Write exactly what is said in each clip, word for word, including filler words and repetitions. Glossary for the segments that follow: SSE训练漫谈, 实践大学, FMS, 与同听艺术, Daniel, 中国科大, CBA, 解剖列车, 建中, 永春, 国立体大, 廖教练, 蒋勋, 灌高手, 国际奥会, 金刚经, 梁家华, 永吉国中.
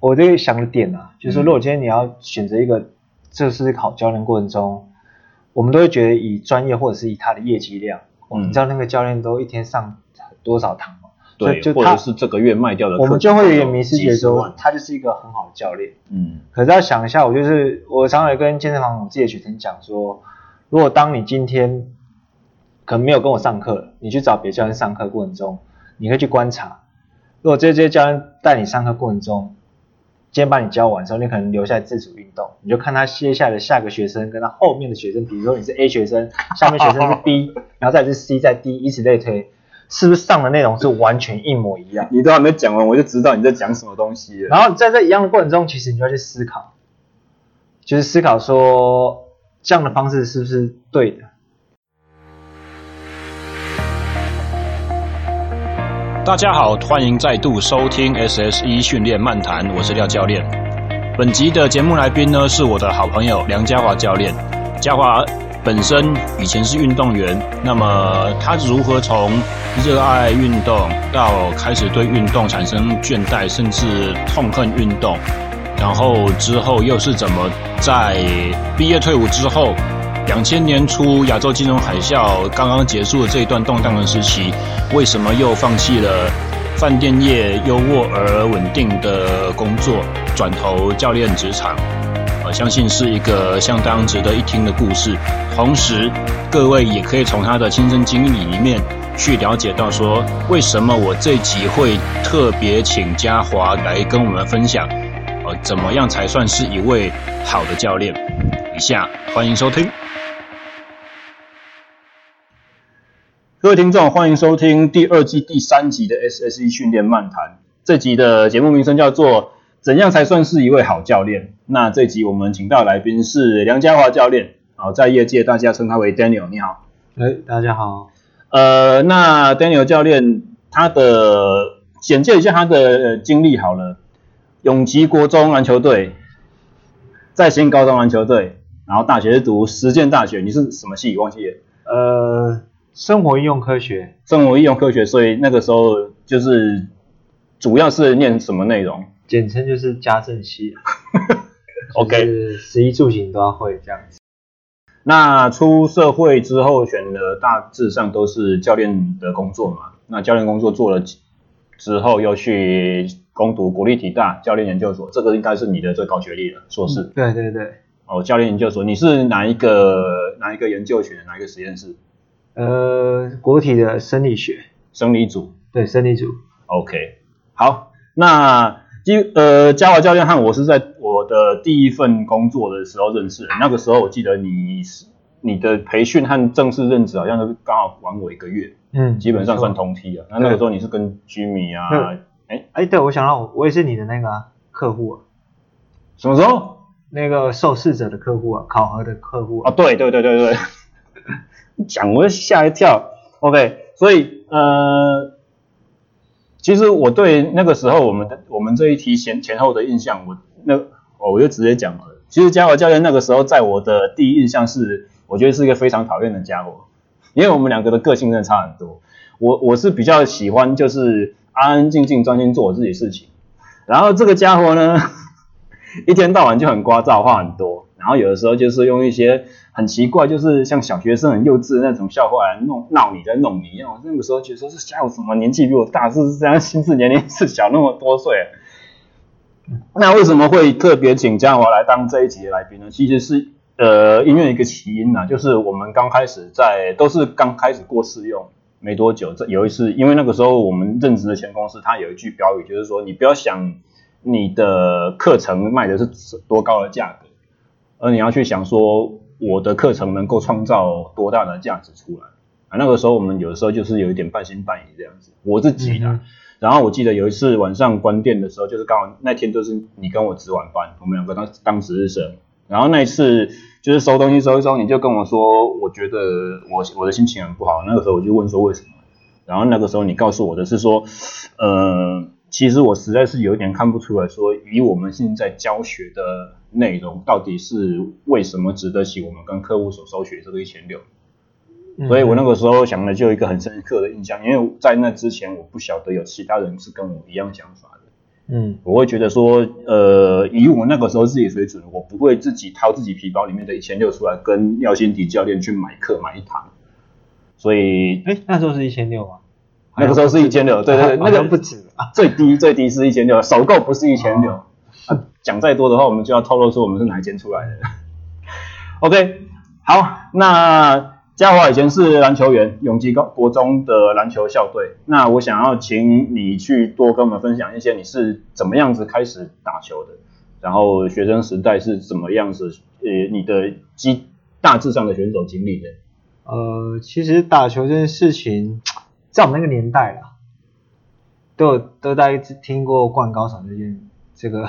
我这个想的点啊，就是说如果今天你要选择一个这次考教练过程中，我们都会觉得以专业或者是以他的业绩量，嗯，你知道那个教练都一天上多少堂嘛？对，就或者是这个月卖掉的课，我们就会有点迷失觉得说他就是一个很好的教练，嗯。可是要想一下，我就是我常常跟健身房我自己的学生讲说，如果当你今天可能没有跟我上课，你去找别教练上课过程中，你可以去观察，如果这些教练带你上课过程中，今天把你教完之后，你可能留下来自主运动，你就看他接下来的下个学生跟他后面的学生，比如说你是 A 学生，下面学生是 B， 然后再是 C， 再 D， 以此类推，是不是上的内容是完全一模一样？你都还没讲完，我就知道你在讲什么东西了。然后在这一样的过程中，其实你就要去思考，就是思考说这样的方式是不是对的。大家好，欢迎再度收听 S S E 训练漫谈，我是廖教练。本集的节目来宾呢，是我的好朋友梁家华教练。家华本身以前是运动员，那么他如何从热爱运动到开始对运动产生倦怠，甚至痛恨运动，然后之后又是怎么在毕业退伍之后，两千年初亚洲金融海啸刚刚结束的这一段动荡的时期，为什么又放弃了饭店业优渥而稳定的工作，转投教练职场？呃，相信是一个相当值得一听的故事。同时，各位也可以从他的亲身经历里面去了解到说，为什么我这集会特别请家华来跟我们分享，呃，怎么样才算是一位好的教练？以下欢迎收听。各位听众，欢迎收听第二季第三集的 S S E 训练漫谈。这集的节目名称叫做怎样才算是一位好教练。那这集我们请到的来宾是梁家华教练，在业界大家称他为 Daniel。 你好。欸，大家好。呃，那 Daniel 教练他的简介一下他的经历好了。永吉国中篮球队，在新高中篮球队，然后大学是读实践大学。你是什么系忘记了？呃生活应用科学，生活应用科学，所以那个时候就是主要是念什么内容？简称就是家政系，OK，就是食衣住行都要会这样子。那出社会之后选的大致上都是教练的工作嘛？那教练工作做了之后，又去攻读国立体大教练研究所，这个应该是你的最高学历了，硕士。嗯，对对对。哦，教练研究所，你是哪一个哪一个研究群，哪一个实验室？呃，国体的生理学，生理组，对，生理组。OK， 好，那呃，家华教练和我是在我的第一份工作的时候认识的。那个时候我记得你你的培训和正式任职好像都刚好晚我一个月，嗯，基本上算同梯了。那那个时候你是跟 Jimmy 啊，哎哎，对，我想到我我也是你的那个啊客户啊，什么时候？那个受试者的客户啊，考核的客户啊，啊对对对对对。讲我吓一跳 ，OK， 所以呃，其实我对那个时候我们的我们这一题前前后的印象，我那、哦、我就直接讲了。其实家华教练那个时候在我的第一印象是，我觉得是一个非常讨厌的家伙，因为我们两个的个性真的差很多。我我是比较喜欢就是安安静静专心做我自己事情，然后这个家伙呢，一天到晚就很聒噪，话很多。然后有的时候就是用一些很奇怪，就是像小学生很幼稚的那种笑话来弄闹你，在弄你一样。我那个时候觉得说，这家伙怎么年纪比我大，是不是这样心智年龄是小那么多岁？那为什么会特别请家华来当这一集的来宾呢？其实是呃，因为一个起因呐、啊，就是我们刚开始在都是刚开始过试用没多久，这有一次，因为那个时候我们任职的前公司，它有一句标语，就是说你不要想你的课程卖的是多高的价格。而你要去想说，我的课程能够创造多大的价值出来啊？那个时候我们有的时候就是有一点半信半疑这样子，我自己的、啊嗯。然后我记得有一次晚上关店的时候，就是刚好那天就是你跟我值晚班，我们两个当当值日生。然后那一次就是收东西收一收，你就跟我说，我觉得我我的心情很不好。那个时候我就问说为什么？然后那个时候你告诉我的是说，呃，其实我实在是有一点看不出来说，以我们现在教学的内容到底是为什么值得起我们跟客户所收取这个一千六？所以我那个时候想的就有一个很深刻的印象，因为在那之前我不晓得有其他人是跟我一样想法的。嗯，我会觉得说，呃，以我那个时候自己水准，我不会自己掏自己皮包里面的一千六出来跟廖心迪教练去买课买一堂，所以，哎，那时候是一千六吗？那个时候是一千六，对对对，那个不止，最低最低是一千六，首购不是一千六。讲再多的话，我们就要透露出我们是哪一间出来的。OK， 好，那嘉华以前是篮球员，永吉国中的篮球校队。那我想要请你去多跟我们分享一些你是怎么样子开始打球的，然后学生时代是怎么样子，呃，你的基大致上的选手经历的。呃，其实打球这件事情，在我们那个年代啦，都有都大概听过灌高手这件这个。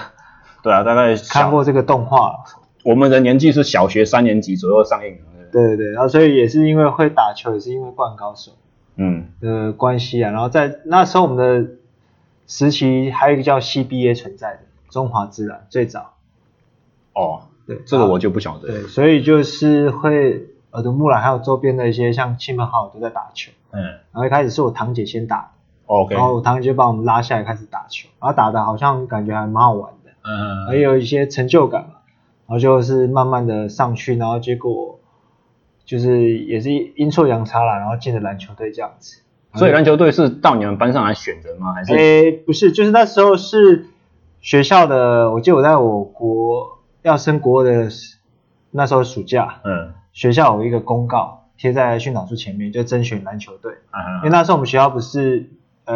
对啊，大概看过这个动画了。我们的年纪是小学三年级左右上映的。对对对，然后所以也是因为会打球，也是因为灌高手，嗯，的关系啊。然后在那时候我们的时期还有一个叫 C B A 存在的中华职篮最早。哦，对，这个我就不晓得。对，所以就是会耳濡目染，还有周边的一些像亲朋好友都在打球。嗯，然后一开始是我堂姐先打的，哦 okay、然后我堂姐就把我们拉下来开始打球，然后打的好像感觉还蛮好玩的。嗯，还有一些成就感嘛，然后就是慢慢的上去，然后结果就是也是阴错阳差啦，然后进了篮球队这样子。所以篮球队是到你们班上来选的吗？还是？诶，不是，就是那时候是学校的，我记得我在我国要升国的那时候暑假，嗯，学校有一个公告贴在训导处前面，就甄选篮球队。嗯，因为那时候我们学校不是呃。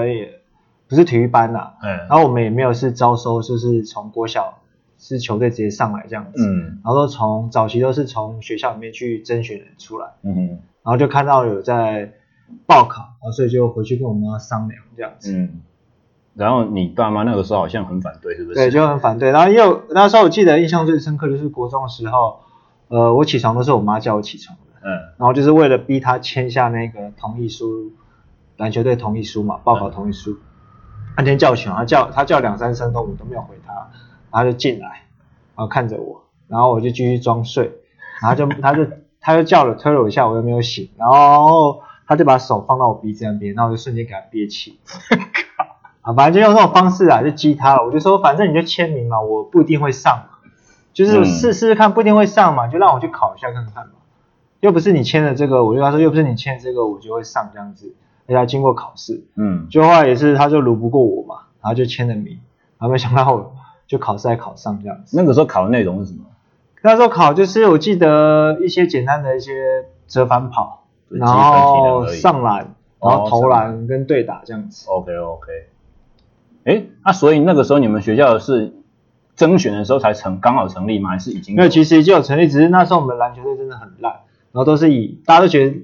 不是体育班啦、啊嗯，然后我们也没有是招收，就是从国小是球队直接上来这样子，嗯、然后从早期都是从学校里面去甄选人出来，嗯、然后就看到有在报考，然后所以就回去跟我妈商量这样子。嗯，然后你爸妈那个时候好像很反对，是不是？对，就很反对。然后因为那时候我记得印象最深刻就是国中的时候，呃，我起床都是我妈叫我起床的，嗯，然后就是为了逼她签下那个同意书，篮球队同意书嘛，报考同意书。嗯，那天叫醒他叫他叫两三声都我都没有回他，然后他就进来，然后看着我，然后我就继续装睡，然后就他就他就叫了推了我一下，我又没有醒，然后他就把手放到我鼻子那边，然后我就瞬间给他憋气，啊，反正就用这种方式啊，就激他了。我就说反正你就签名嘛，我不一定会上，就是试试看不一定会上嘛，就让我去考一下看看嘛，又不是你签的这个，我就跟他说又不是你签这个我就会上这样子。而且经过考试，嗯，就后来也是他就撸不过我嘛，然后就签了名，然后没想到我就考试还考上这样子。那个时候考的内容是什么？那时候考就是我记得一些简单的一些折返跑，然后上篮，然后投篮跟对打这样子。哦、OK OK。哎，那、啊、所以那个时候你们学校是征选的时候才成刚好成立吗？还是已经？对，其实已经有成立，只是那时候我们篮球队真的很烂，然后都是以大家都觉得。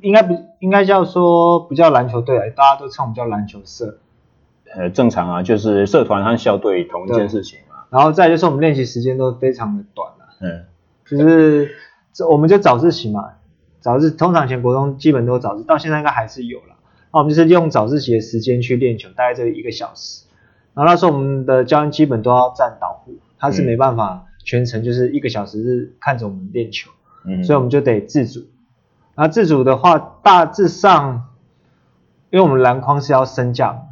应该不应该叫说不叫篮球队来，大家都称我们叫篮球社。呃，正常啊，就是社团和校队同一件事情嘛。然后再就是我们练习时间都非常的短了、啊。嗯，就是我们就早自习嘛，早自通常前国中基本都早自，到现在应该还是有了。那我们就是用早自习的时间去练球，大概这一个小时。然后那时候我们的教练基本都要站导护，他是没办法全程就是一个小时是看着我们练球，嗯，所以我们就得自主。然后自主的话，大致上，因为我们篮筐是要升降，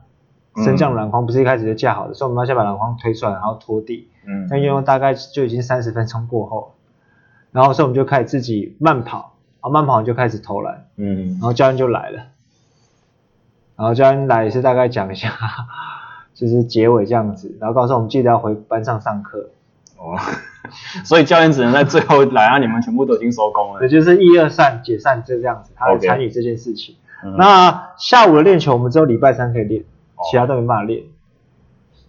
升降篮筐不是一开始就架好的，嗯、所以我们要先把篮筐推出来，然后拖地。嗯，那用大概就已经三十分钟过后，然后所以我们就开始自己慢跑，然后慢跑就开始投篮。嗯，然后教练就来了，然后教练来也是大概讲一下，就是结尾这样子，然后告诉我们记得要回班上上课。哦，所以教练只能在最后来啊！你们全部都已经收工了，也就是一二三解散这样子，他参与这件事情。Okay. 嗯、那下午的练球，我们只有礼拜三可以练，其他都没办法练。Oh.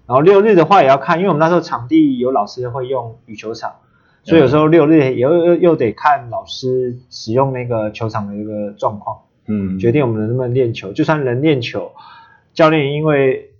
然后六日的话也要看，因为我们那时候场地有老师会用羽球场，所以有时候六日也又又又得看老师使用那个球场的一个状况，嗯，决定我们能不能练球。就算能练球，教练因为。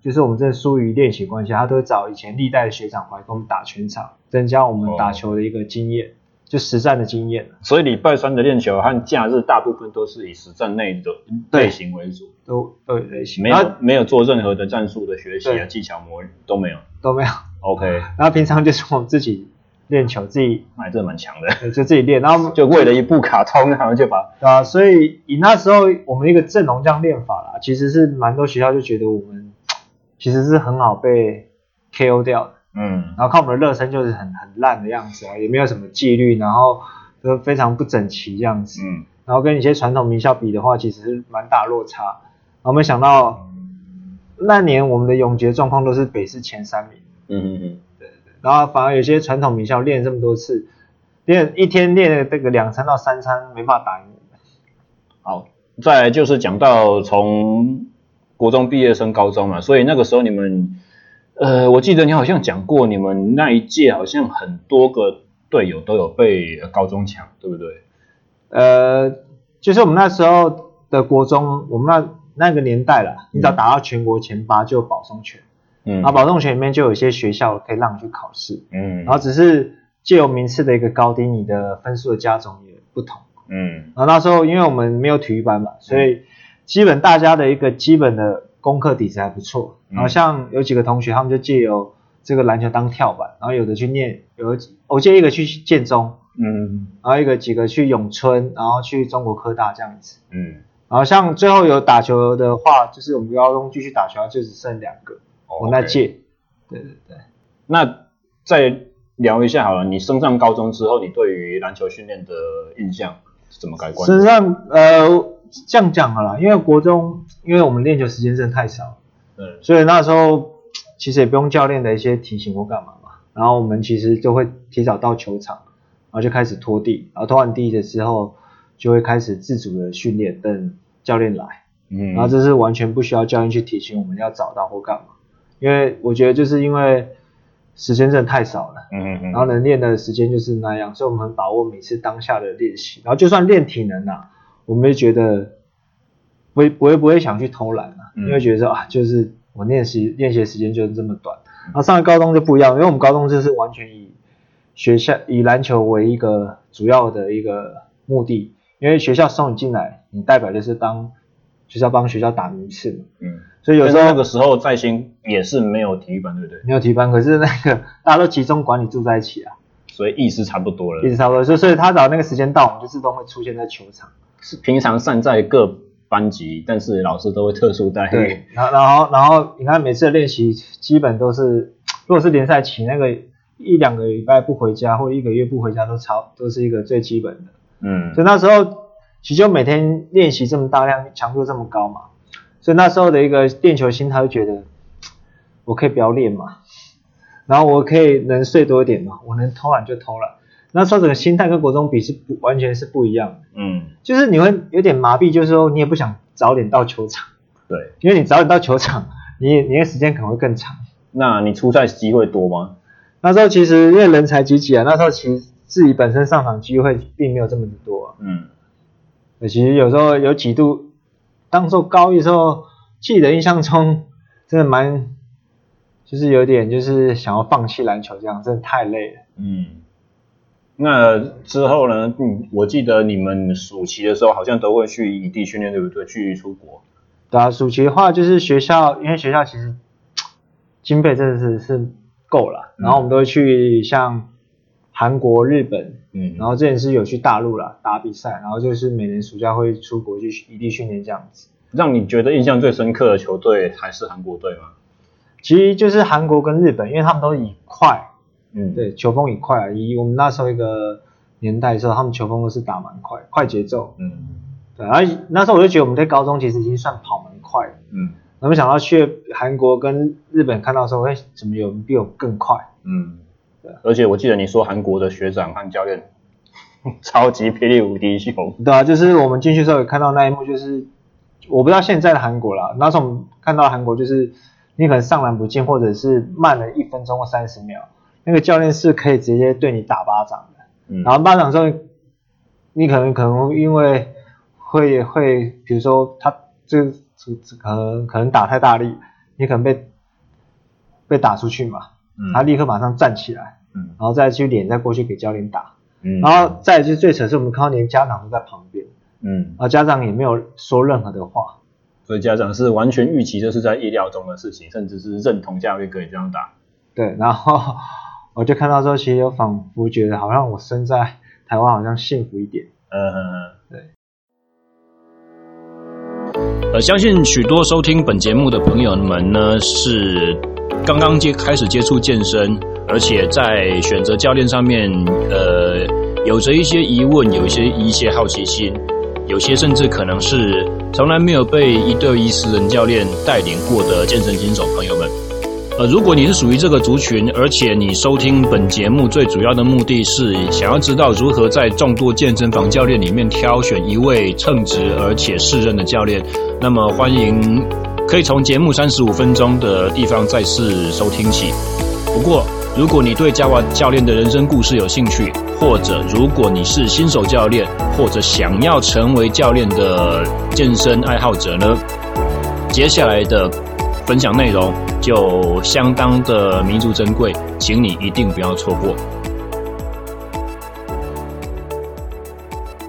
就是我们这疏于练习关系，他都找以前历代的学长来跟我们打全场，增加我们打球的一个经验，哦、就实战的经验。所以礼拜三的练球和假日大部分都是以实战类的类型为主，都都有类型，没有没有做任何的战术的学习啊、技巧磨都没有，都没有。OK， 然后平常就是我们自己练球，自己哎，这蛮强的，就自己练，然后就为了一部卡通，然后就把啊，所以以那时候我们一个阵容这样练法啦，其实是蛮多学校就觉得我们。其实是很好被 K O 掉的。嗯，然后看我们的热身就是很很烂的样子啊，也没有什么纪律，然后就非常不整齐这样子。嗯，然后跟一些传统名校比的话，其实是蛮大落差。然后没想到那年我们的永捷状况都是北市前三名。嗯嗯嗯，对对对。然后反而有些传统名校练这么多次，练一天练这个两餐到三餐没办法打赢。好，再来就是讲到从国中毕业升高中嘛，所以那个时候你们。呃，我记得你好像讲过，你们那一届好像很多个队友都有被高中抢，对不对？呃，就是我们那时候的国中，我们那那个年代啦，你只要打到全国前八就有保送权，嗯，然后保送权里面就有一些学校可以让你去考试，嗯，然后只是藉由名次的一个高低，你的分数的加总也不同，嗯，然后那时候因为我们没有体育班嘛，所以基本大家的一个基本的。功课底子还不错，然后像有几个同学，他们就借由这个篮球当跳板，然后有的去念，有的我借一个去建中，嗯，然后一个几个去永春，然后去中国科大这样子，嗯，然后像最后有打球的话，就是我们高中继续打球，就只剩两个，哦、我那届， okay. 对对对。那再聊一下好了，你升上高中之后，你对于篮球训练的印象是怎么改观？升上呃。这样讲好了啦，因为国中，因为我们练球时间真的太少，嗯，所以那时候其实也不用教练的一些提醒或干嘛嘛，然后我们其实就会提早到球场，然后就开始拖地，然后拖完地的时候就会开始自主的训练，等教练来，嗯，然后这是完全不需要教练去提醒我们要早到或干嘛，因为我觉得就是因为时间真的太少了，嗯嗯嗯，然后能练的时间就是那样，所以我们很把握每次当下的练习，然后就算练体能啊。我们就觉得不会不会不会想去偷懒啊，嗯，因为觉得说啊，就是我练习练习的时间就是这么短。然后上了高中就不一样，因为我们高中就是完全以学校以篮球为一个主要的一个目的，因为学校送你进来，你代表就是当学校帮学校打名次嘛。嗯，所以有时候那个时候在新也是没有体育班，对不对？没有体育班，可是那个大家都集中管理住在一起啊，所以意识差不多了，意识差不多，所以所以他找那个时间到，我们就自动会出现在球场。是平常散在各班级，但是老师都会特殊待遇。然后，然后，然后你看每次的练习基本都是，如果是联赛期，那个一两个礼拜不回家或一个月不回家都超都是一个最基本的。嗯，所以那时候其实就每天练习这么大量，强度这么高嘛，所以那时候的一个练球心态就觉得，我可以不要练嘛，然后我可以能睡多一点嘛，我能偷懒就偷懒。那时候整个心态跟国中比是不完全是不一样的，嗯，就是你会有点麻痹，就是说你也不想早点到球场，对，因为你早点到球场，你你的时间可能会更长。那你出赛机会多吗？那时候其实因为人才济济啊，那时候其实自己本身上场机会并没有这么多，啊，嗯，其实有时候有几度，当初高一的时候，记得印象中真的蛮，就是有点就是想要放弃篮球这样，真的太累了，嗯。那之后呢？嗯，我记得你们暑期的时候好像都会去异地训练，对不对？去出国。对啊，暑期的话就是学校，因为学校其实经费真的是是够了，然后我们都会去像韩国、日本，嗯，然后之前是有去大陆啦打比赛，然后就是每年暑假会出国去异地训练这样子。让你觉得印象最深刻的球队还是韩国队吗？其实就是韩国跟日本，因为他们都以快。嗯，对，球风也快啊！以我们那时候一个年代的时候，他们球风都是打蛮快，快节奏。嗯，对。然后那时候我就觉得我们在高中其实已经算跑蛮快了。嗯。那没想到去韩国跟日本看到的时候，哎，怎么有人比我更快？嗯，对。而且我记得你说韩国的学长和教练超级霹雳无敌熊。对啊，就是我们进去的时候也看到那一幕，就是我不知道现在的韩国啦，那时候我们看到韩国就是你可能上篮不进，或者是慢了一分钟或三十秒。那个教练是可以直接对你打巴掌的，嗯，然后巴掌之后，你可能可能因为会会，比如说他这这这可能可能打太大力，你可能被被打出去嘛，嗯，他立刻马上站起来，嗯，然后再去脸再过去给教练打，嗯，然后再就是最扯是我们看到连家长都在旁边，嗯，然后家长也没有说任何的话，所以家长是完全预期这是在意料中的事情，甚至是认同教练可以这样打，对，然后。我就看到之后，其实我仿佛觉得好像我身在台湾好像幸福一点。嗯嗯嗯，对。呃，相信许多收听本节目的朋友们呢，是刚刚接开始接触健身，而且在选择教练上面，呃，有着一些疑问，有一些一些好奇心，有些甚至可能是从来没有被一对一私人教练带领过的健身新手朋友们。呃，如果你是属于这个族群，而且你收听本节目最主要的目的是想要知道如何在众多健身房教练里面挑选一位称职而且适任的教练，那么欢迎可以从节目三十五分钟的地方再次收听起。不过，如果你对Java教练的人生故事有兴趣，或者如果你是新手教练，或者想要成为教练的健身爱好者呢，接下来的分享内容就相当的弥足珍贵，请你一定不要错过。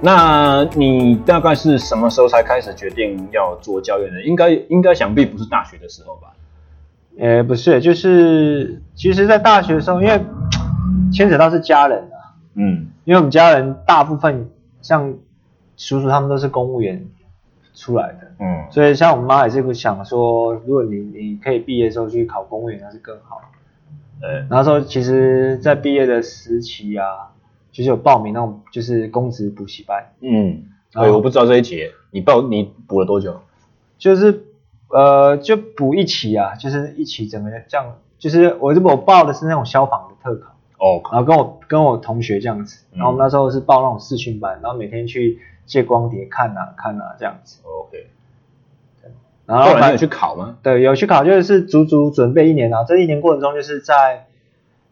那你大概是什么时候才开始决定要做教练的？应该应该想必不是大学的时候吧？呃，不是，就是其实，在大学的时候，因为牵扯到是家人啊，嗯，因为我们家人大部分像叔叔他们都是公务员出来的，嗯，所以像我妈也是想说，如果你你可以毕业的时候去考公务员，那是更好。呃，然后说其实，在毕业的时期啊，就是有报名那种就是公职补习班，嗯，哎，我不知道这一节，你报你补了多久？就是呃，就补一期啊，就是一期怎么这样？就是我这我报的是那种消防的特考，哦，然后跟我跟我同学这样子，然后我们那时候是报那种视讯班，然后每天去借光碟看啊看啊这样子 ，OK。然后后来你有去考吗？对，有去考，就是足足准备一年啊。这一年过程中，就是在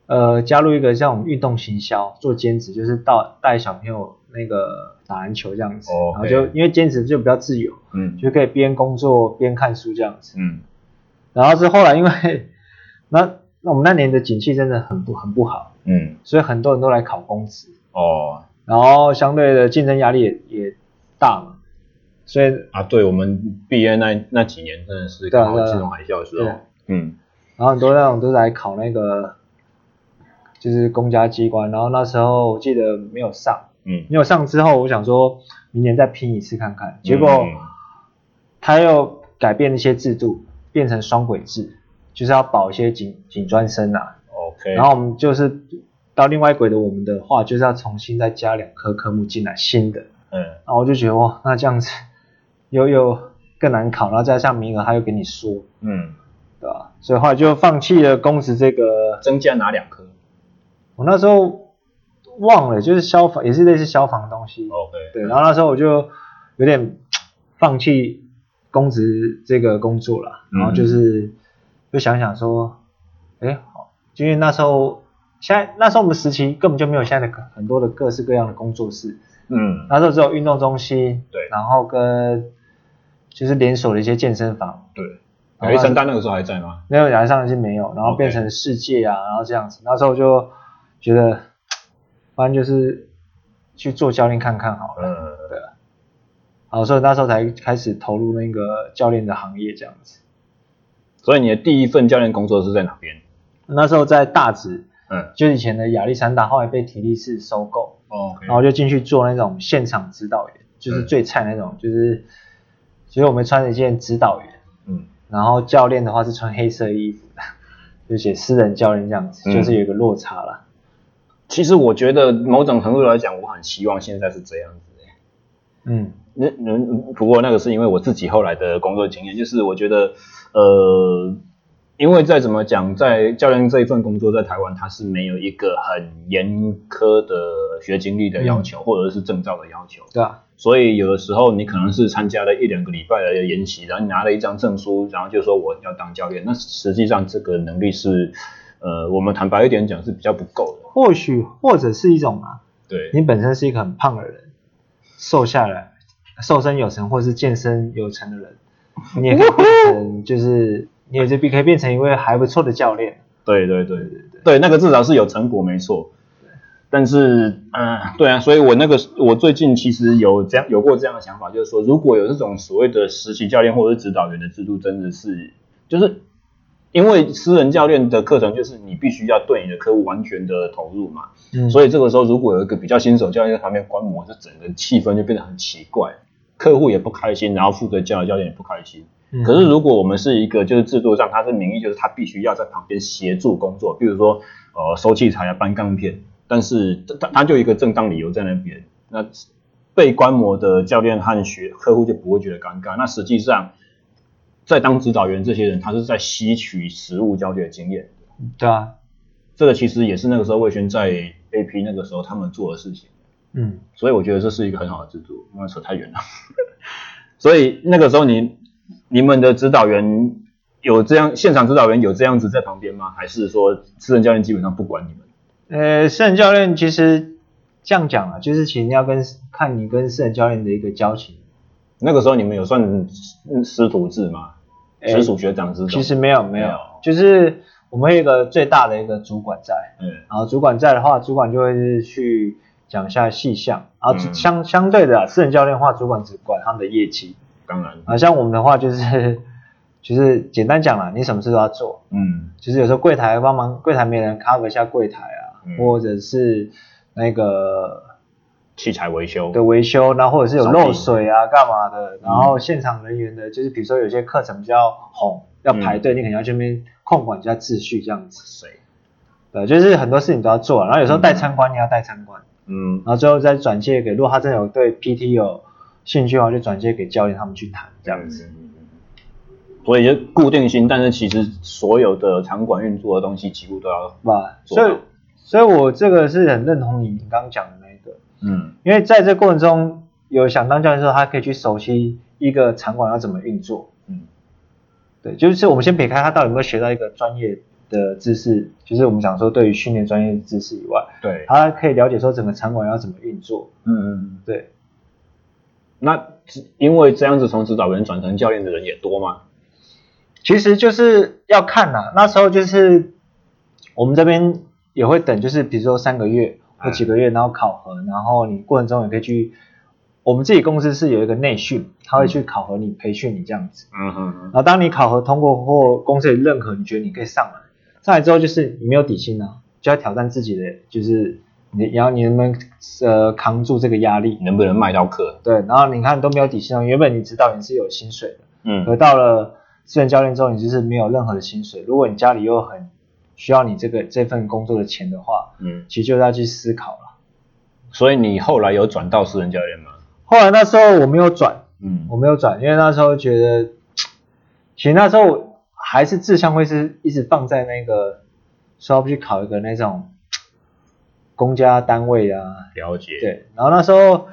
呃加入一个像我们运动行销做兼职，就是到带小朋友那个打篮球这样子， okay. 然后就因为兼职就比较自由，嗯，就可以边工作边看书这样子，嗯。然后是后来因为那那我们那年的景气真的很不很不好，嗯，所以很多人都来考公职，哦。然后相对的竞争压力也也大嘛，所以啊，对我们毕业那那几年真的是刚好金融海啸的时候，嗯，然后很多那种都是来考那个就是公家机关，然后那时候我记得没有上，嗯，没有上之后，我想说明年再拼一次看看，结果、嗯、他又改变一些制度，变成双轨制，就是要保一些警警专生啊 ，OK， 然后我们就是。到另外一轨的我们的话，就是要重新再加两科科目进来新的，嗯，然后我就觉得哇，那这样子又又更难考，然后再加上名额他又给你说，嗯，对吧？所以后来就放弃了公职这个。增加哪两科？我那时候忘了，就是消防，也是类似消防的东西。OK。对，然后那时候我就有点放弃公职这个工作了，然后就是、嗯、就想想说，哎，好，因为那时候。现在那时候我们时期根本就没有现在的很多的各式各样的工作室，嗯，那时候只有运动中心，对，然后跟就是连锁的一些健身房，对。亚历山大那个时候还在吗？没有，亚历山大是没有，然后变成世界啊， okay. 然后这样子，那时候就觉得，反正就是去做教练看看好了，嗯，对。好，所以那时候才开始投入那个教练的行业这样子。所以你的第一份教练工作是在哪边？那时候在大直。嗯，就以前的亚历山大，后来被体力士收购，哦， okay. 然后就进去做那种现场指导员，就是最菜那种，嗯、就是，所以我们穿了一件指导员，嗯，然后教练的话是穿黑色衣服的，就写私人教练这样子，嗯、就是有一个落差啦。其实我觉得某种程度来讲，我很希望现在是这样子、欸，嗯，那那不过那个是因为我自己后来的工作经验，就是我觉得，呃。因为再怎么讲，在教练这一份工作在台湾，它是没有一个很严苛的学经历的要求，嗯、或者是证照的要求。对啊。所以有的时候你可能是参加了一两个礼拜的研习，然后你拿了一张证书，然后就说我要当教练。那实际上这个能力是，呃，我们坦白一点讲是比较不够的。或许或者是一种啊，对，你本身是一个很胖的人，瘦下来，瘦身有成，或是健身有成的人，你也可以变成就是。你也就可以变成一位还不错的教练。对对对对对，对那个至少是有成果没错。但是，嗯、呃，对啊，所以我那个我最近其实有这样有过这样的想法，就是说，如果有这种所谓的实习教练或者是指导员的制度，真的是就是因为私人教练的课程就是你必须要对你的客户完全的投入嘛，嗯、所以这个时候如果有一个比较新手教练在旁边观摩，这整个气氛就变得很奇怪。客户也不开心，然后负责教的教练也不开心。可是如果我们是一个就是制度上，它是名义就是它必须要在旁边协助工作，比如说呃收器材啊、搬钢片，但是它它就有一个正当理由在那边，那被观摩的教练和学客户就不会觉得尴尬。那实际上在当指导员这些人，他是在吸取实务教学的经验。对啊，这个其实也是那个时候魏轩在 A P 那个时候他们做的事情。嗯，所以我觉得这是一个很好的制度，因为扯太远了。所以那个时候你。你们的指导员有这样，现场指导员有这样子在旁边吗？还是说私人教练基本上不管你们？呃，私人教练其实这样讲啊，就是其实要跟看你跟私人教练的一个交情。那个时候你们有算师徒制吗？直属学长制？其实没有没有，就是我们有一个最大的一个主管在，嗯，然后主管在的话，主管就会去讲一下细项，然后相、嗯、相对的、啊、私人教练的话，主管只管他们的业绩。当然，啊，像我们的话就是，就是简单讲啦，你什么事都要做，嗯，就是有时候柜台帮忙，柜台没人 cover 一下柜台啊，嗯、或者是那个器材维修的维修，然后或者是有漏水啊干嘛的，然后现场人员的，就是比如说有些课程比较红，要排队，嗯、你可能要去那边控管一下秩序这样子，对，就是很多事情都要做，然后有时候带参观、嗯、你要带参观，嗯，然后最后再转借给，如果他真的有对 P T 有兴趣的话，就转接给教练他们去谈这样子。所以就固定性，但是其实所有的场馆运作的东西几乎都要做到。所以，所以我这个是很认同你刚刚讲的那一个，嗯，因为在这过程中，有想当教练的时候，他可以去熟悉一个场馆要怎么运作，嗯，对，就是我们先撇开他到底有没有学到一个专业的知识，就是我们讲说对于训练专业知识以外，对，他可以了解说整个场馆要怎么运作，嗯，对。那因为这样子从指导员转成教练的人也多吗？其实就是要看啦、啊，那时候就是我们这边也会等，就是比如说三个月或几个月，然后考核，然后你过程中也可以去，我们自己公司是有一个内训，他会去考核你、嗯、培训你这样子。嗯嗯嗯。然后当你考核通过或公司也认可，你觉得你可以上来，上来之后就是你没有底薪啊，就要挑战自己的，就是。你然后你能不能呃扛住这个压力？能不能卖到课？对，然后你看都没有底薪，原本你指导员是有薪水的，嗯，而到了私人教练之后，你就是没有任何的薪水。如果你家里又很需要你这个这份工作的钱的话，嗯，其实就要去思考了。所以你后来有转到私人教练吗？后来那时候我没有转，嗯，我没有转，因为那时候觉得，其实那时候还是志向会是一直放在那个说要去考一个那种。公家单位啊，了解。对，然后那时候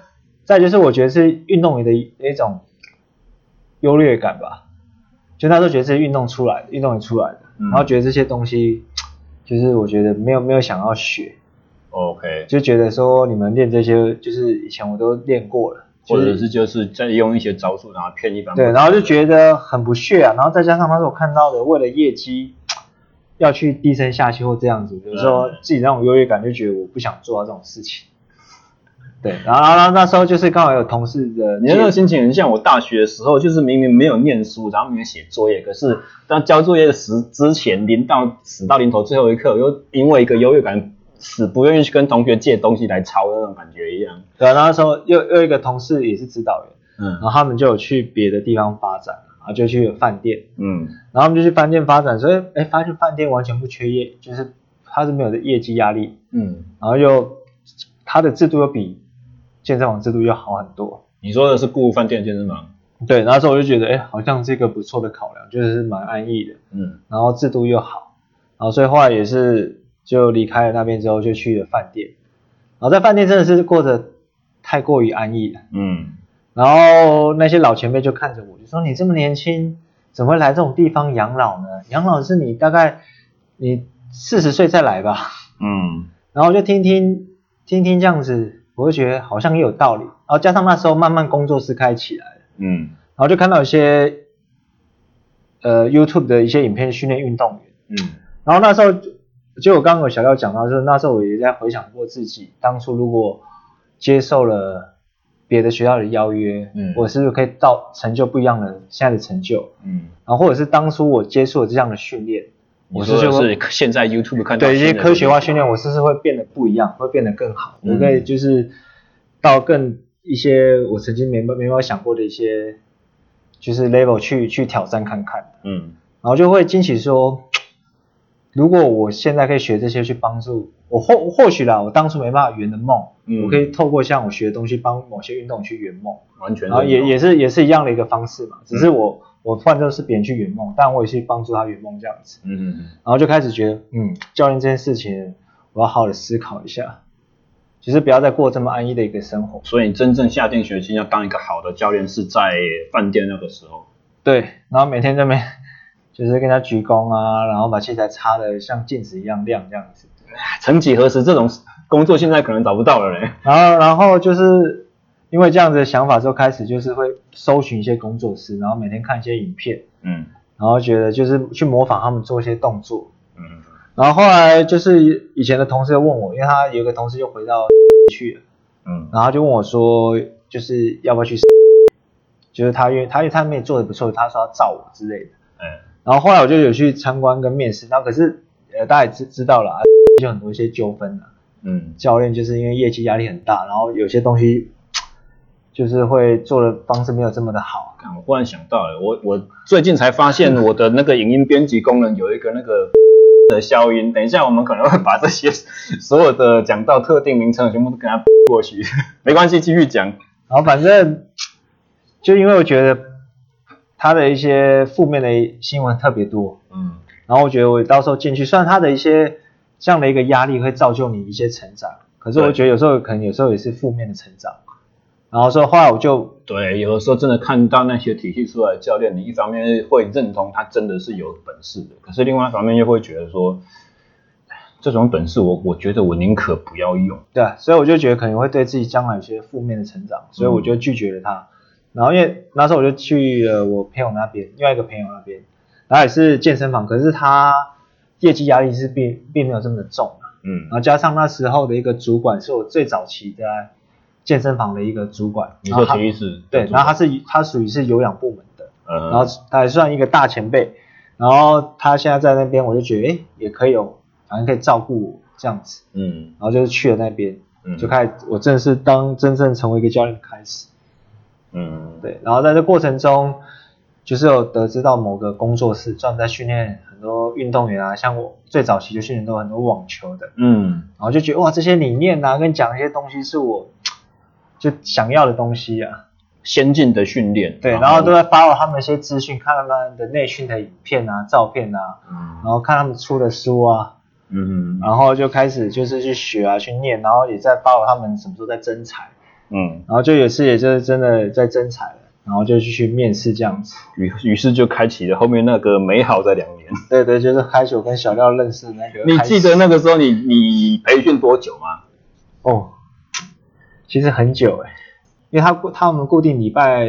再就是我觉得是运动员的一种优劣感吧，就那时候觉得是运动出来的，运动员出来的、嗯，然后觉得这些东西就是我觉得没有没有想要学 ，OK， 就觉得说你们练这些就是以前我都练过了，就是、或者是就是再用一些招数然后骗一般对，然后就觉得很不屑啊，然后再加上那时候我看到的为了业绩。要去低声下气或这样子，有时候自己那种优越感就觉得我不想做到这种事情。对，然后那时候就是刚好有同事的，你那个心情很像我大学的时候，就是明明没有念书，然后明明写作业，可是当交作业时之前临到死到临头最后一刻，我又因为一个优越感死不愿意去跟同学借东西来抄那种感觉一样。对，然后那时候又又一个同事也是指导员，嗯，然后他们就有去别的地方发展。然后就去饭店，嗯，然后我们就去饭店发展，所以哎，发现饭店完全不缺业，就是它是没有的业绩压力，嗯，然后又它的制度又比健身房制度又好很多。你说的是雇饭店健身房？对，那时候我就觉得哎，好像是一个不错的考量，就是蛮安逸的，嗯，然后制度又好，然后所以后来也是就离开了那边之后就去了饭店，然后在饭店真的是过得太过于安逸了，嗯。然后那些老前辈就看着我，就说你这么年轻，怎么会来这种地方养老呢？养老是你大概你四十岁再来吧。嗯。然后就听听听听这样子，我就觉得好像也有道理。然后加上那时候慢慢工作室开起来了，嗯。然后就看到一些呃 YouTube 的一些影片训练运动员，嗯。然后那时候就我刚刚有小廖讲到，就是那时候我也在回想过自己当初如果接受了。别的学校的邀约，嗯，我是不是可以到成就不一样的现在的成就，嗯，然后或者是当初我接触了这样的训练，我是不是现在 YouTube 看到对一些科学化训练，我是不是会变得不一样，会变得更好，嗯，我可以就是到更一些我曾经没没有想过的一些就是 level 去去挑战看看，嗯，然后就会惊喜说，如果我现在可以学这些去帮助我，或或许啦，我当初没办法圆的梦，嗯，我可以透过像我学的东西帮某些运动去圆梦，完全，然后也也是也是一样的一个方式嘛，只是我、嗯、我换作是别人去圆梦，但我也去帮助他圆梦这样子，嗯嗯，然后就开始觉得，嗯，教练这件事情我要好好的思考一下。其实不要再过这么安逸的一个生活，所以你真正下定决心要当一个好的教练是在饭店那个时候。对，然后每天这边就是跟他鞠躬啊，然后把器材擦得像镜子一样亮这样子。曾几何时，这种工作现在可能找不到了嘞。然后，然后就是因为这样子的想法之后，开始就是会搜寻一些工作室，然后每天看一些影片，嗯，然后觉得就是去模仿他们做一些动作，嗯。然后后来就是以前的同事就问我，因为他有一个同事就回到去了，嗯，然后就问我说，就是要不要去，就是他因为他因为他面做的不错，他说要照我之类的，嗯，然后后来我就有去参观跟面试，那可是呃大家也知知道了、啊，就很多一些纠纷了、啊，嗯，教练就是因为业绩压力很大，然后有些东西就是会做的方式没有这么的好。我忽然想到了，我我最近才发现我的那个影音编辑功能有一个那个。的消音，等一下我们可能会把这些所有的讲到特定名称全部都给它过去，没关系，继续讲。然后反正就因为我觉得他的一些负面的新闻特别多，嗯，然后我觉得我到时候进去，虽然他的一些这样的一个压力会造就你一些成长，可是我觉得有时候可能有时候也是负面的成长。然后说后来我就对，有的时候真的看到那些体系出来的教练，你一方面会认同他真的是有本事的，可是另外一方面又会觉得说，这种本事我我觉得我宁可不要用。对、啊，所以我就觉得可能会对自己将来有些负面的成长，所以我就拒绝了他。嗯、然后因为那时候我就去了我朋友那边，另外一个朋友那边，然后也是健身房，可是他业绩压力是并并没有这么的重、啊，嗯，然后加上那时候的一个主管是我最早期的。健身房的一个主管，你说体育是？对，然后他是他属于是有氧部门的，嗯，然后他还算一个大前辈，然后他现在在那边，我就觉得哎也可以哦，反正可以照顾我这样子，嗯，然后就是去了那边，嗯，就开始我正式当真正成为一个教练开始，嗯，对，然后在这过程中，就是有得知到某个工作室专门在训练很多运动员啊，像我最早期就训练到很多网球的，嗯，然后就觉得哇这些理念啊跟讲的一些东西是我。就想要的东西啊，先进的训练，对，然后都在 follow 他们一些资讯，看他们的内训的影片啊、照片啊，嗯，然后看他们出的书啊，嗯，然后就开始就是去学啊、去念，然后也在 follow 他们什么时候在征才，嗯，然后就有次也就是真的在征才了，然后就去面试这样子，于于是就开启了后面那个美好的两年，对对，就是开始我跟小廖认识那个，你记得那个时候你你培训多久吗？哦。其实很久哎、欸，因为他他们固定礼拜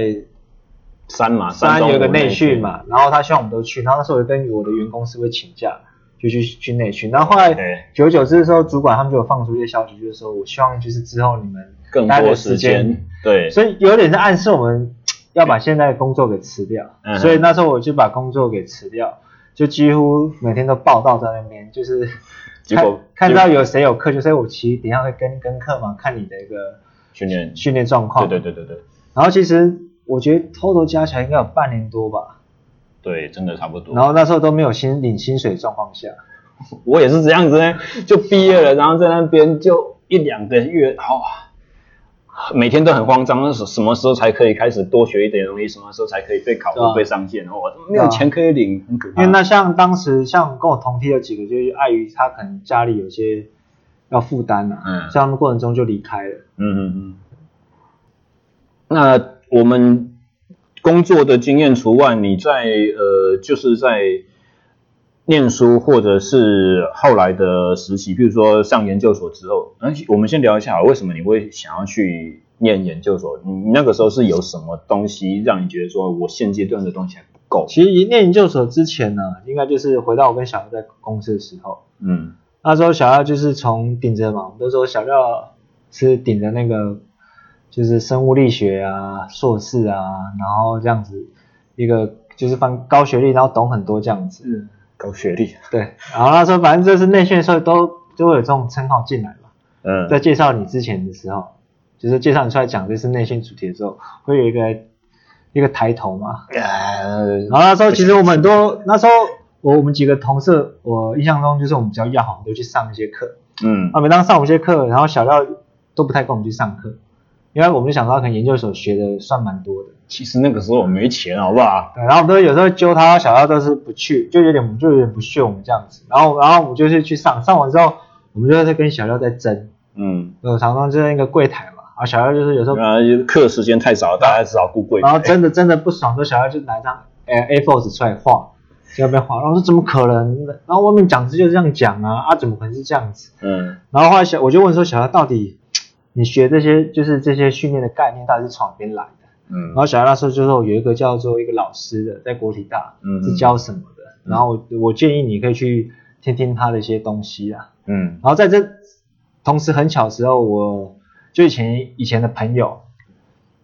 三嘛，三有个内训嘛，然后他希望我们都去，然后那时候我就跟我的员工是会请假，就去去内训，然后后来久而久之的时候，主管他们就有放出一些消息，就是说我希望就是之后你们更多时间，对，所以有点是暗示我们要把现在的工作给辞掉，嗯、所以那时候我就把工作给辞掉，就几乎每天都报到在那边，就是看看到有谁有课，就所以我其实等一下会跟跟课嘛，看你的一个。训练训练状况，对对对对对。然后其实我觉得偷偷加起来应该有半年多吧。对，真的差不多。然后那时候都没有薪领薪水的状况下，我也是这样子呢，就毕业了，然后在那边就一两个月，然后每天都很慌张，什么时候才可以开始多学一点东西，什么时候才可以被考核、啊、被上线，然后没有钱可以领，很可怕。因为那像当时像跟我同梯有几个，就是碍于他可能家里有些。要负担了、啊，嗯，在他们过程中就离开了，嗯嗯嗯。那我们工作的经验除外，你在呃，就是在念书或者是后来的实习，比如说上研究所之后，嗯，我们先聊一下，为什么你会想要去念研究所？你那个时候是有什么东西让你觉得说我现阶段的东西还不够？其实念研究所之前呢、啊，应该就是回到我跟小孩在公司的时候，嗯。那时候小廖就是从顶着嘛，我们都说小廖是顶着那个就是生物力学啊、硕士啊，然后这样子一个就是翻高学历，然后懂很多这样子。嗯，高学历。对，然后那时候反正就是内训的时候都就会有这种称号进来嘛。嗯，在介绍你之前的时候，就是介绍你出来讲这次内训主题的时候，会有一个一个抬头嘛。呃、然后那时候其实我们很多，那时候我我们几个同事，我印象中就是我们比较要好，我们都去上一些课。嗯。啊，每当上我们这些课，然后小廖都不太跟我们去上课，因为我们就想到可能研究所学的算蛮多的。其实那个时候我没钱，好不好？对，然后我们都有时候揪他，小廖都是不去，就有点我们就有点不屑我们这样子。然后然后我们就是去上，上完之后我们就在跟小廖在争。嗯。呃，常常就在那个柜台嘛。啊，小廖就是有时候啊，课时间太少，大家只好顾柜台。然后真的真的不爽，说小廖就拿一张 A 四 纸出来画，在那边画。然后说怎么可能？然后外面讲师就这样讲啊，啊怎么可能是这样子？嗯。然后后来小我就问说，小廖到底你学这些就是这些训练的概念到底是从哪边来的？嗯。然后小廖那时候就说有一个叫做一个老师的，在国体大，嗯，是教什么的。嗯、然后 我, 我建议你可以去听听他的一些东西啊。嗯。然后在这同时很巧的时候我。就以前以前的朋友，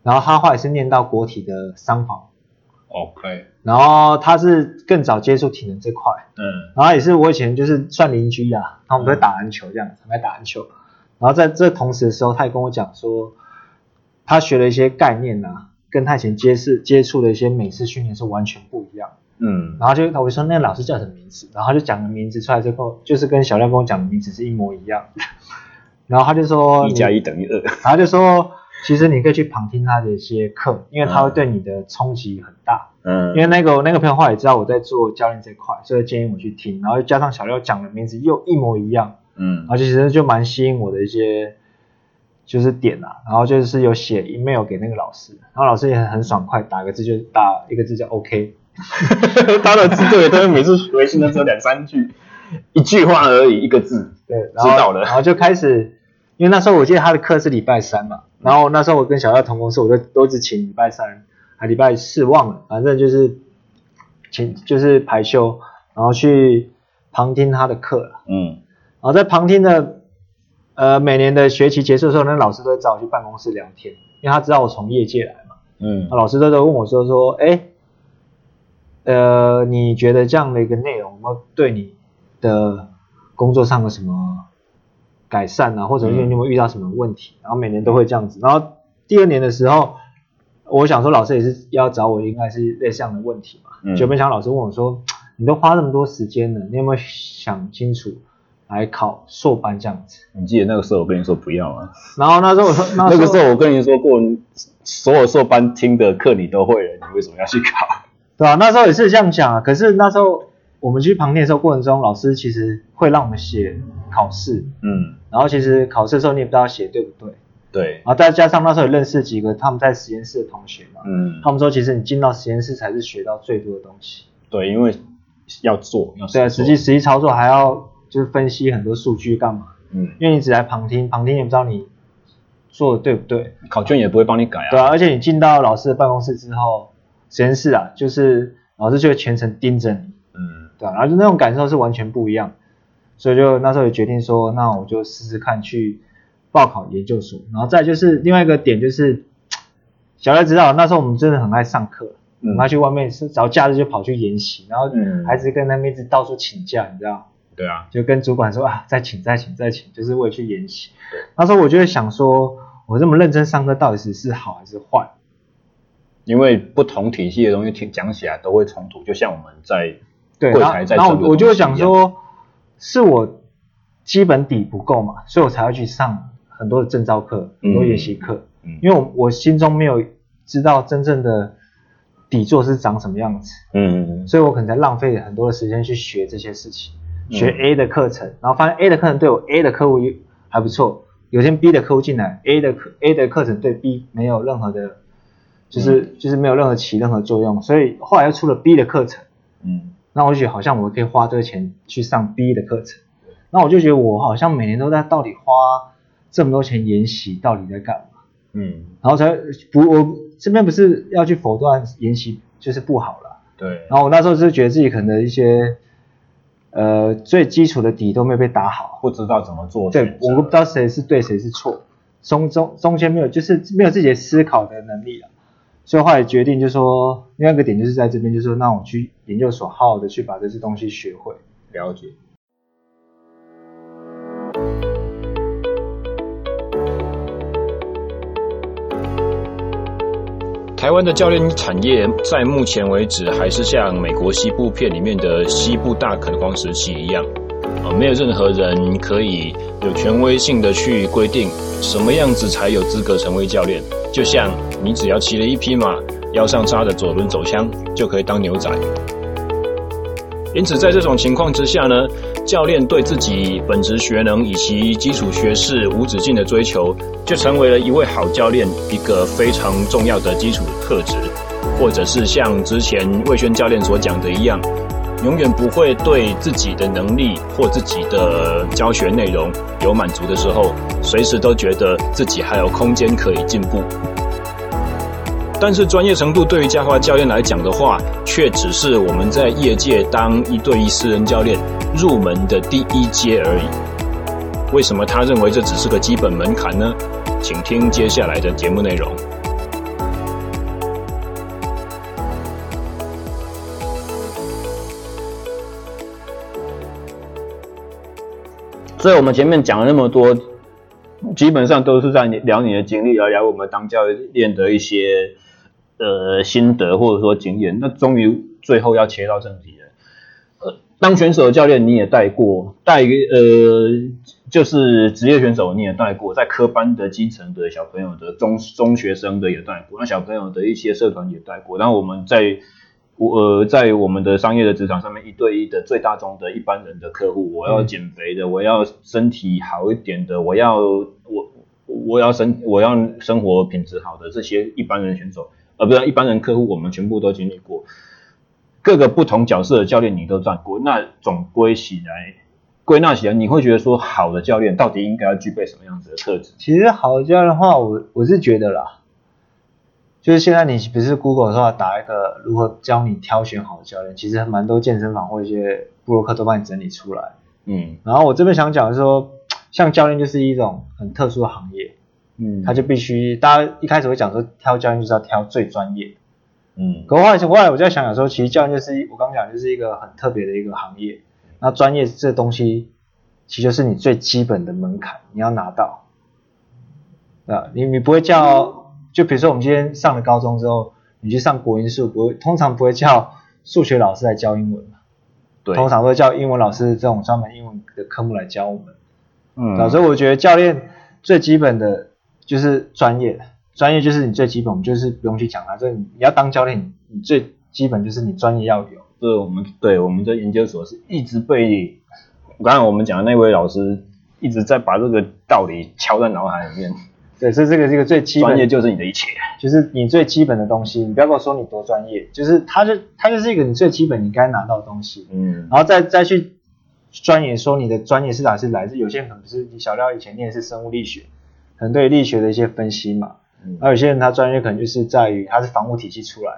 然后他后来是念到国体的商法 ，OK， 然后他是更早接触体能这块，嗯，然后也是我以前就是算邻居啊，他们都在打篮球这样子，来、嗯、打篮球，然后在这同时的时候，他也跟我讲说，他学了一些概念啊，跟他以前接触接触的一些美式训练是完全不一样，嗯，然后就我说那个老师叫什么名字，然后他就讲个名字出来之后，就是跟小廖跟我讲的名字是一模一样。然后他就说一加一等于二，然后就说其实你可以去旁听他的一些课，因为他会对你的冲击很大。嗯，因为那个那个朋友后来也知道我在做教练这块，所以建议我去听，然后加上小廖讲的名字又一模一样，嗯，然后其实就蛮吸引我的一些就是点啊，然后就是有写 email 给那个老师，然后老师也很爽快，打个字就打一个字叫 OK， 他的字对，但是每次回信都只有两三句，一句话而已，一个字，对，然后知道了，然后就开始。因为那时候我记得他的课是礼拜三嘛，然后那时候我跟小廖同公司，我就都只请礼拜三，还礼拜四忘了，反正就是请就是排休，然后去旁听他的课了。嗯，然后在旁听的呃每年的学期结束的时候，那老师都会找我去办公室聊天，因为他知道我从业界来嘛。嗯，老师都都问我说说，哎，呃，你觉得这样的一个内容有没有对你的工作上有什么？改善啊，或者你有没有遇到什么问题、嗯？然后每年都会这样子。然后第二年的时候，我想说老师也是要找我，应该是类似这样的问题嘛。就、嗯、没想到老师问我说：“你都花那么多时间了，你有没有想清楚来考硕班这样子？”你记得那个时候我跟你说不要啊。然后那时候我说，那, 那个时候我跟你说过，所有硕班听的课你都会了，你为什么要去考？对啊，那时候也是这样想啊。可是那时候。我们去旁听的时候过程中，老师其实会让我们写考试，嗯，然后其实考试的时候你也不知道写对不对，对，然后再加上那时候也认识几个他们在实验室的同学嘛，嗯，他们说其实你进到实验室才是学到最多的东西，对，因为要做，要做对，实际实际操作还要就是分析很多数据干嘛，嗯，因为你只来旁听，旁听也不知道你做的对不对，考卷也不会帮你改啊，对啊，而且你进到老师的办公室之后，实验室啊，就是老师就会全程盯着你，嗯。对、啊，然后就那种感受是完全不一样，所以就那时候也决定说，那我就试试看去报考研究所。然后再就是另外一个点就是，小廖知道那时候我们真的很爱上课，嗯、我们去外面是找假日就跑去研习，然后还是跟那边一直到处请假，你知道？对啊，就跟主管说啊，再请再请再请，就是为了去研习。那时候我就想说，我这么认真上课到底是是好还是坏？因为不同体系的东西讲起来都会冲突，就像我们在。对，然后然后我就想说，是我基本底不够嘛，所以我才要去上很多的证照课、很多研习课，嗯、因为我我心中没有知道真正的底座是长什么样子，嗯，所以我可能在浪费很多的时间去学这些事情，嗯、学 A 的课程，然后发现 A 的课程对我 A 的客户还不错，有天 B 的客户进来 ，A 的 A 的课程对 B 没有任何的，就是、嗯、就是没有任何起任何作用，所以后来又出了 B 的课程，嗯。那我就觉得好像我可以花这个钱去上 B 的课程，那我就觉得我好像每年都在到底花这么多钱研习，到底在干嘛？嗯，然后才不，我这边不是要去否断研习就是不好了，对。然后我那时候是觉得自己可能一些呃最基础的底都没有被打好，不知道怎么做，对，我不知道谁是对谁是错，中中中间没有就是没有自己的思考的能力了。所以后来决定就说，另外一个点就是在这边，就是说让我去研究所好好的去把这些东西学会、了解。台湾的教练产业在目前为止还是像美国西部片里面的西部大垦荒时期一样，呃、没有任何人可以有权威性的去规定什么样子才有资格成为教练。就像你只要骑了一匹马，腰上插着左轮手枪就可以当牛仔。因此在这种情况之下呢，教练对自己本职学能以及基础学识无止境的追求，就成为了一位好教练一个非常重要的基础特质。或者是像之前魏轩教练所讲的一样，永远不会对自己的能力或自己的教学内容有满足的时候，随时都觉得自己还有空间可以进步。但是专业程度对于家花教练来讲的话，却只是我们在业界当一对一私人教练入门的第一阶而已。为什么他认为这只是个基本门槛呢？请听接下来的节目内容。所以我们前面讲了那么多，基本上都是在聊你的经历，而聊我们当教练的一些呃心得或者说经验。那终于最后要切到正题了。呃，当选手的教练你也带过，带呃就是职业选手你也带过，在科班的基层的小朋友的中中学生的也带过，那小朋友的一些社团也带过。然后我们在呃在我们的商业的职场上面，一对一的最大宗的一般人的客户，我要减肥的，我要身体好一点的，我要我。我要生我要生活品质好的这些一般人选手，呃，不是一般人客户，我们全部都经历过。各个不同角色的教练你都站过，那总归起来，归纳起来，你会觉得说，好的教练到底应该要具备什么样子的特质？其实好的教练的话，我我是觉得啦，就是现在你不是 Google 的话打一个如何教你挑选好的教练，其实蛮多健身房或一些部落客都帮你整理出来。嗯，然后我这边想讲的是说，像教练就是一种很特殊的行业，嗯，他就必须，大家一开始会讲说挑教练就是要挑最专业的，嗯，可后来后来我就在想想说，其实教练就是我刚刚讲就是一个很特别的一个行业，那专业这东西其实就是你最基本的门槛，你要拿到，啊，你你不会叫，就比如说我们今天上了高中之后，你去上国英数，不会通常不会叫数学老师来教英文嘛，对，通常会叫英文老师这种专门英文的科目来教我们。嗯，啊，所以我觉得教练最基本的就是专业，专业就是你最基本，我们就是不用去讲它。所以你要当教练，你最基本就是你专业要有。对，我们对我们这研究所是一直被刚才我们讲的那位老师一直在把这个道理敲在脑海里面。对，所以这个这个最基本，专业就是你的一切，就是你最基本的东西。你不要跟我说你多专业，就是它就它就是一个你最基本你该拿到的东西。嗯，然后再再去。专业说你的专业是哪是来自，有些人可能是小廖以前念的是生物力学，可能对力学的一些分析嘛，嗯，然后有些人他专业可能就是在于他是防务体系出来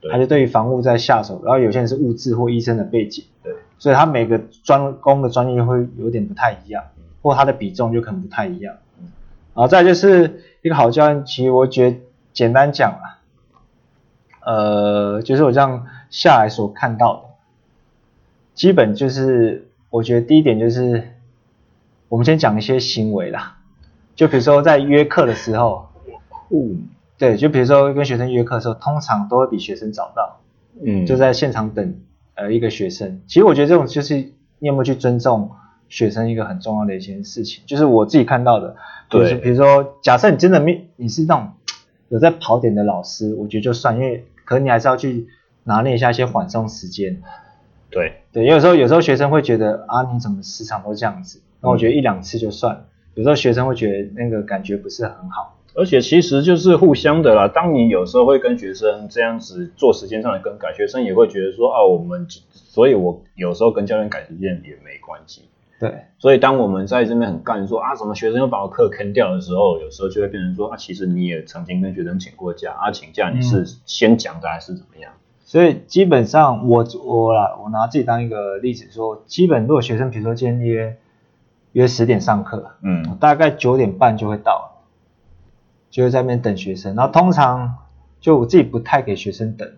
的，他就对于防务在下手，然后有些人是物质或医生的背景，对，所以他每个专攻的专业会有点不太一样，或他的比重就可能不太一样，嗯，然后再就是一个好教练，其实我觉得简单讲啦，呃，就是我这样下来所看到的，基本就是。我觉得第一点就是，我们先讲一些行为啦，就比如说在约课的时候，嗯，对，就比如说跟学生约课的时候，通常都会比学生早到，嗯，就在现场等呃一个学生。其实我觉得这种就是你有没有去尊重学生一个很重要的一件事情，就是我自己看到的，对，比如说假设你真的没你是那种有在跑点的老师，我觉得就算，因为可能你还是要去拿捏一下一些缓冲时间。对对，有时候有时候学生会觉得啊，你怎么时常都这样子？那我觉得一两次就算了，嗯。有时候学生会觉得那个感觉不是很好，而且其实就是互相的啦。当你有时候会跟学生这样子做时间上的更改，学生也会觉得说啊，我们所以，我有时候跟教练改时间也没关系。对，所以当我们在这边很干说啊，什么学生又把我课坑掉的时候，有时候就会变成说啊，其实你也曾经跟学生请过假啊，请假你是先讲的还是怎么样？嗯，所以基本上我我啦，我拿自己当一个例子说，基本如果学生比如说今天约约十点上课，嗯，大概九点半就会到了，就会在那边等学生。然后通常就我自己不太给学生等，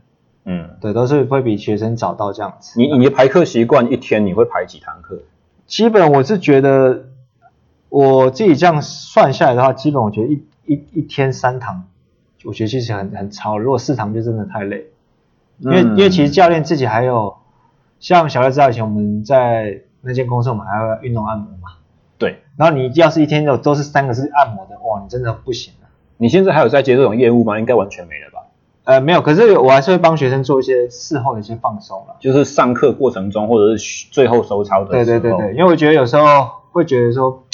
嗯，对，都是会比学生早到这样子。你你的排课习惯，一天你会排几堂课？基本我是觉得我自己这样算下来的话，基本我觉得一一一天三堂我觉得其实很很超，如果四堂就真的太累，因为、嗯、因为其实教练自己还有，像小赖知道以前我们在那间公司我们还要运动按摩嘛，对，然后你要是一天都都是三个是按摩的，哇，你真的不行了、啊。你现在还有在接这种业务吗？应该完全没了吧？呃，没有，可是我还是会帮学生做一些事后的一些放松啦，就是上课过程中或者是最后收操的时候。对对对对，因为我觉得有时候会觉得说，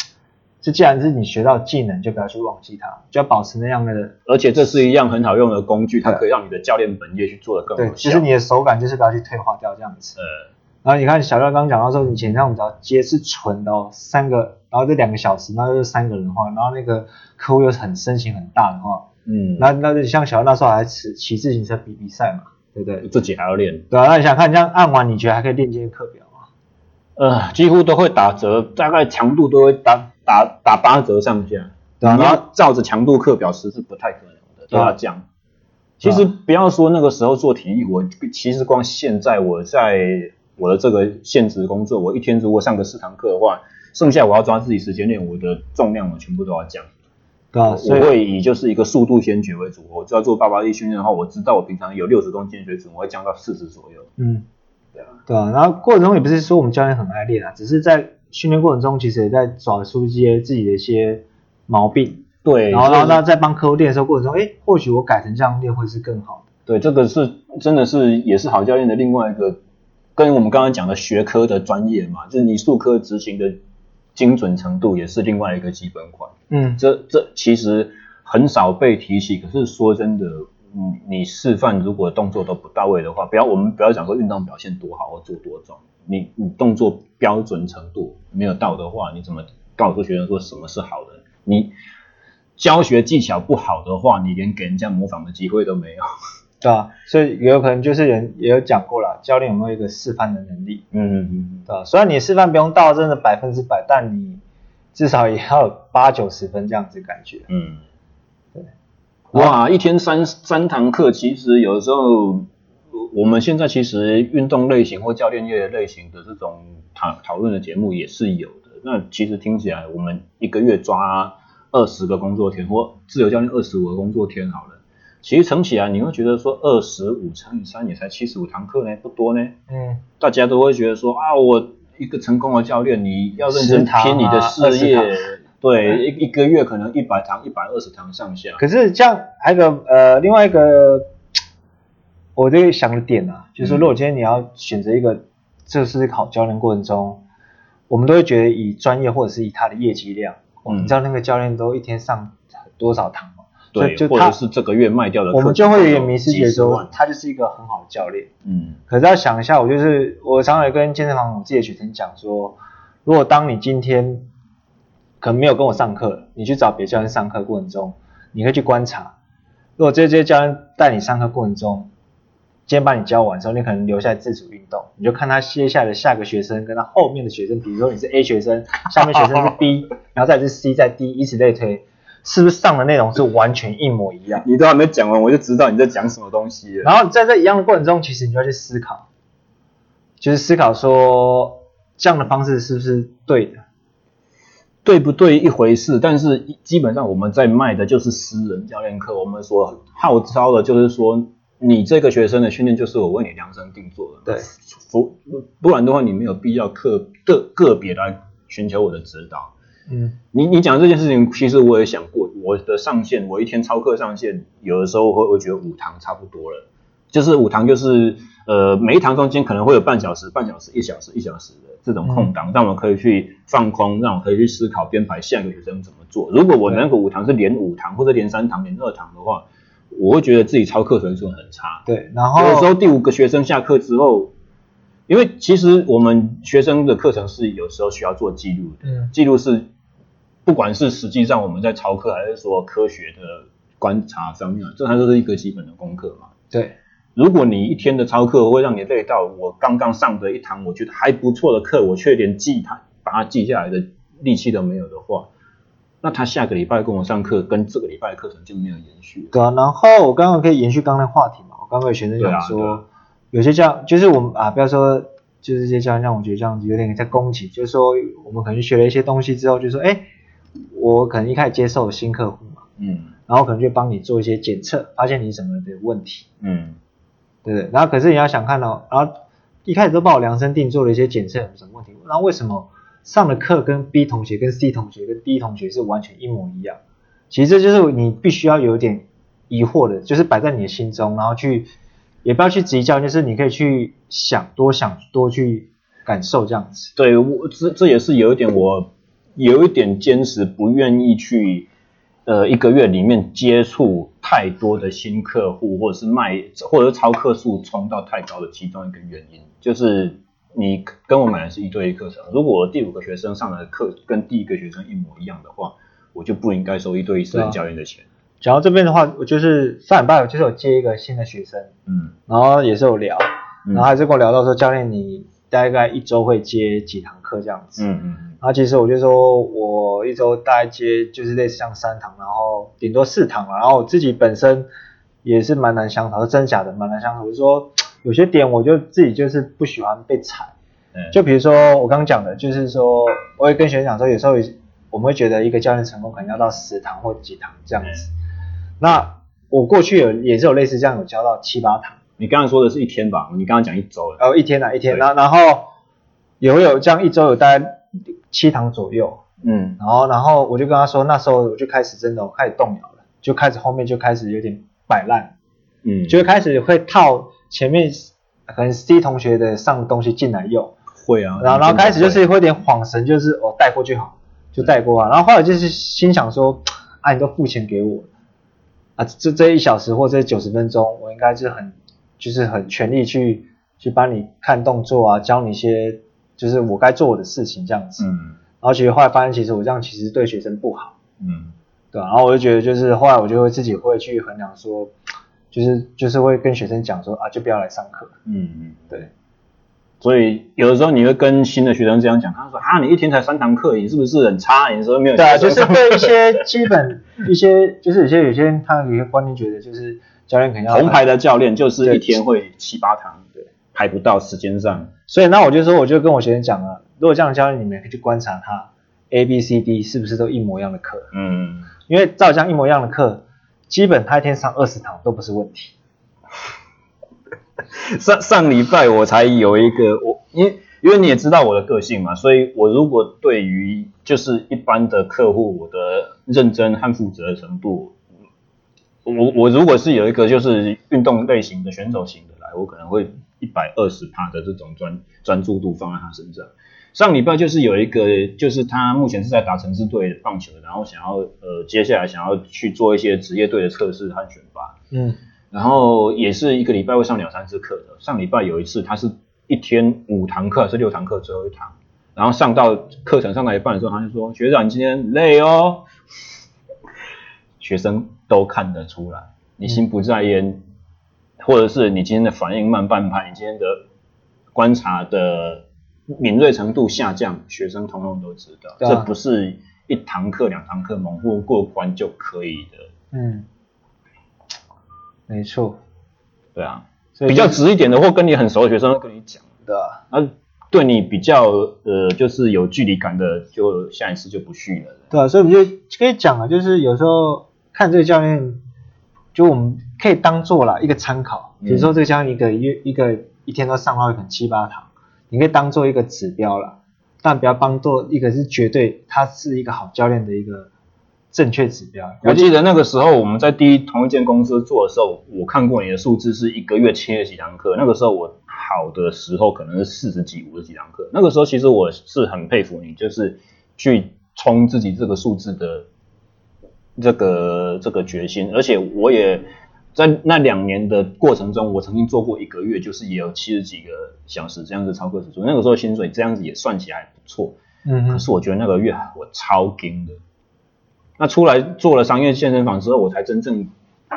这既然是你学到技能，就不要去忘记它，就要保持那样的。而且这是一样很好用的工具，它可以让你的教练本业去做得更好。对，其实你的手感就是不要去退化掉这样子。呃、嗯，然后你看小廖刚讲到说，以前那我们只要接是纯的哦，三个，然后这两个小时，那就是三个人的话，然后那个客户又很身形很大的话。嗯，那那像小那时候还骑骑自行车比比赛嘛，对不对？自己还要练。对啊，那你想看，这样按完你觉得还可以练这些课表吗？呃，几乎都会打折，大概强度都会打打打八折上下。对啊，然后照着强度课表实是不太可能的，都要降。其实不要说那个时候做体力活，其实光现在我在我的这个现职工作，我一天如果上个四堂课的话，剩下我要抓自己时间练，我的重量我全部都要降。啊、我会以就是一个速度先决为主，我只要做爆发力训练的话，我知道我平常有六十公斤的水准，我会降到四十左右。嗯，对啊，对啊。然后过程中也不是说我们教练很爱练啊，只是在训练过程中，其实也在找出一些自己的一些毛病。对，然后然后在帮客户练的时候过程中，哎，或许我改成这样练会是更好的。对，这个是真的是也是好教练的另外一个，跟我们刚刚讲的学科的专业嘛，就是你术科执行的。精准程度也是另外一个基本款，嗯，这这其实很少被提起。可是说真的，嗯，你示范如果动作都不到位的话，不要我们不要讲说运动表现多好或做多重，你你动作标准程度没有到的话，你怎么告诉学生说什么是好的？你教学技巧不好的话，你连给人家模仿的机会都没有。对啊，所以也有可能就是人也有讲过了，教练有没有一个示范的能力？嗯嗯嗯，对啊，虽然你示范不用到真的百分之百，但你至少也要八九十分这样子感觉。嗯，对。哇，一天三三堂课，其实有时候我们现在其实运动类型或教练业类型的这种讨讨论的节目也是有的。那其实听起来，我们一个月抓二十个工作天，或自由教练二十五个工作天好了。其实乘起来，你会觉得说二十五乘以三也才七十五堂课呢，不多呢。嗯，大家都会觉得说啊，我一个成功的教练，你要认真拼你的事业，啊、对，一、嗯、一个月可能一百堂、一百二十堂上下。可是这样还有个呃，另外一个我这个想的点啊，就是如果今天你要选择一个，这是考教练过程中，我们都会觉得以专业或者是以他的业绩量，嗯、你知道那个教练都一天上多少堂？对，或者是这个月卖掉的课，我们就会有迷失，觉得说他就是一个很好的教练。嗯，可是要想一下，我就是我常常跟健身房我自己的学生讲说，如果当你今天可能没有跟我上课，你去找别的教练上课过程中，你可以去观察，如果这些教练带你上课过程中，今天把你教完之后，你可能留下来自主运动，你就看他接下来的下个学生跟他后面的学生，比如说你是 A 学生，下面学生是 B， 然后再是 C， 再 D， 以此类推。是不是上的内容是完全一模一样？你都还没讲完，我就知道你在讲什么东西了。然后在这一样的过程中，其实你就要去思考，就是思考说这样的方式是不是对的，对不对一回事。但是基本上我们在卖的就是私人教练课，我们所号召的就是说，你这个学生的训练就是我为你量身定做的，对，不不然的话你没有必要个个个别来寻求我的指导。嗯，你你讲这件事情，其实我也想过，我的上限，我一天操课上限，有的时候会会觉得五堂差不多了，就是五堂就是呃每一堂中间可能会有半小时、半小时、一小时、一小时的这种空档，让我可以去放空，让我可以去思考编排下一个学生怎么做。如果我那个五堂是连五堂或者连三堂、连二堂的话，我会觉得自己操课水准很差。对，然后有的时候第五个学生下课之后。因为其实我们学生的课程是有时候需要做记录的，嗯、记录是不管是实际上我们在操课，还是说科学的观察方面，这它就是一个基本的功课嘛。对，如果你一天的操课会让你累到，我刚刚上的一堂我觉得还不错的课，我却连记它把它记下来的力气都没有的话，那他下个礼拜跟我上课，跟这个礼拜的课程就没有延续了。对啊，然后我刚刚可以延续刚才话题嘛，我刚刚有学生讲说。有些教就是我们啊，不要说就是这些教练让我觉得这样子有点在攻击，就是说我们可能学了一些东西之后，就说哎，我可能一开始接受新客户嘛，嗯，然后可能就帮你做一些检测，发现你什么的问题，嗯，对不对？然后可是你要想看哦，然后一开始都把我量身定做了一些检测，有什么问题？那为什么上的课跟 B 同学、跟 C 同学、跟 D 同学是完全一模一样？其实这就是你必须要有点疑惑的，就是摆在你的心中，然后去也不要去质疑教，就是你可以去想多想多去感受这样子。对，我这这也是有一点我有一点坚持，不愿意去。呃，一个月里面接触太多的新客户，或者是卖，或者是超客数冲到太高的其中一个原因，就是你跟我买的是一对一课程。如果我第五个学生上的课跟第一个学生一模一样的话，我就不应该收一对一私人教练的钱。讲到这边的话，我就是上礼拜我就是有接一个新的学生，嗯，然后也是有聊，然后还是跟我聊到说，教练你大概一周会接几堂课这样子，嗯嗯。然后其实我就说，我一周大概接就是类似像三堂，然后顶多四堂嘛。然后我自己本身也是蛮难相处，真假的蛮难相处。我就说有些点我就自己就是不喜欢被踩，嗯、就比如说我刚刚讲的，就是说我会跟学生讲说，有时候我们会觉得一个教练成功可能要到十堂或几堂这样子。嗯、那我过去有也是有类似这样有教到七八堂。你刚才说的是一天吧？你刚刚讲一周了。哦，一天啊，一天。然后然后也会有这样一周有大概七堂左右，嗯，然后然后我就跟他说，那时候我就开始真的我开始动摇了，就开始后面就开始有点摆烂，嗯，就开始会套前面可能 C 同学的上的东西进来用，会啊，然后然后开始就是会有点恍神，就是哦带过去好，就带过啊，嗯、然后后来就是心想说，啊你都付钱给我了，啊这这一小时或这九十分钟，我应该是很就是很全力去去帮你看动作啊，教你一些。就是我该做我的事情这样子，嗯，然后其实后来发现，其实我这样其实对学生不好，嗯，对、啊、然后我就觉得，就是后来我就会自己会去衡量说，就是就是会跟学生讲说啊，就不要来上课，嗯嗯，对。所以有的时候你会跟新的学生这样讲，他说啊，你一天才三堂课，你是不是很差？你说没有？对啊，就是对一些基本一些，就是有些有些他有些观念觉得，就是教练肯定要红牌的教练就是一天会七八堂，对。排不到时间上，所以那我就说，我就跟我学生讲了，如果这样教练，你们可以去观察他 A、B、C、D 是不是都一模一样的课，嗯，因为照这样一模一样的课，基本他一天上二十堂都不是问题。上上礼拜我才有一个，我因为因为你也知道我的个性嘛，所以我如果对于就是一般的客户，我的认真和负责的程度，我我如果是有一个就是运动类型的选手型的来，我可能会。百分之一百二十的这种专专注度放在他身上。上礼拜就是有一个，就是他目前是在打城市队棒球，然后想要呃接下来想要去做一些职业队的测试和选拔，嗯，然后也是一个礼拜会上两三次课的。上礼拜有一次他是一天五堂课还是六堂课最后一堂，然后上到课程上到一半的时候，他就说：“学长，你今天累哦。”学生都看得出来，你心不在焉。嗯，或者是你今天的反应慢半拍，你今天的观察的敏锐程度下降，学生通通都知道，啊、这不是一堂课两堂课蒙混过关就可以的。嗯，没错。对啊，就是、比较直一点的或跟你很熟的学生会跟你讲的，那、啊、对你比较呃就是有距离感的，就下一次就不续了。对啊，所以我们就可以讲啊，就是有时候看这个教练。就我们可以当做啦一个参考，比如说这个像一个月一个一天都上到可能七八堂，你可以当做一个指标啦，但不要当做一个是绝对他是一个好教练的一个正确指标。我记得那个时候我们在第一同一间公司做的时候，我看过你的数字是一个月切了几堂课，那个时候我好的时候可能是四十几五十几堂课，那个时候其实我是很佩服你，就是去冲自己这个数字的。这个这个决心，而且我也在那两年的过程中，我曾经做过一个月，就是也有七十几个小时这样子超课时数，那个时候薪水这样子也算起来不错，嗯，可是我觉得那个月我超紧的。那出来做了商业健身房之后，我才真正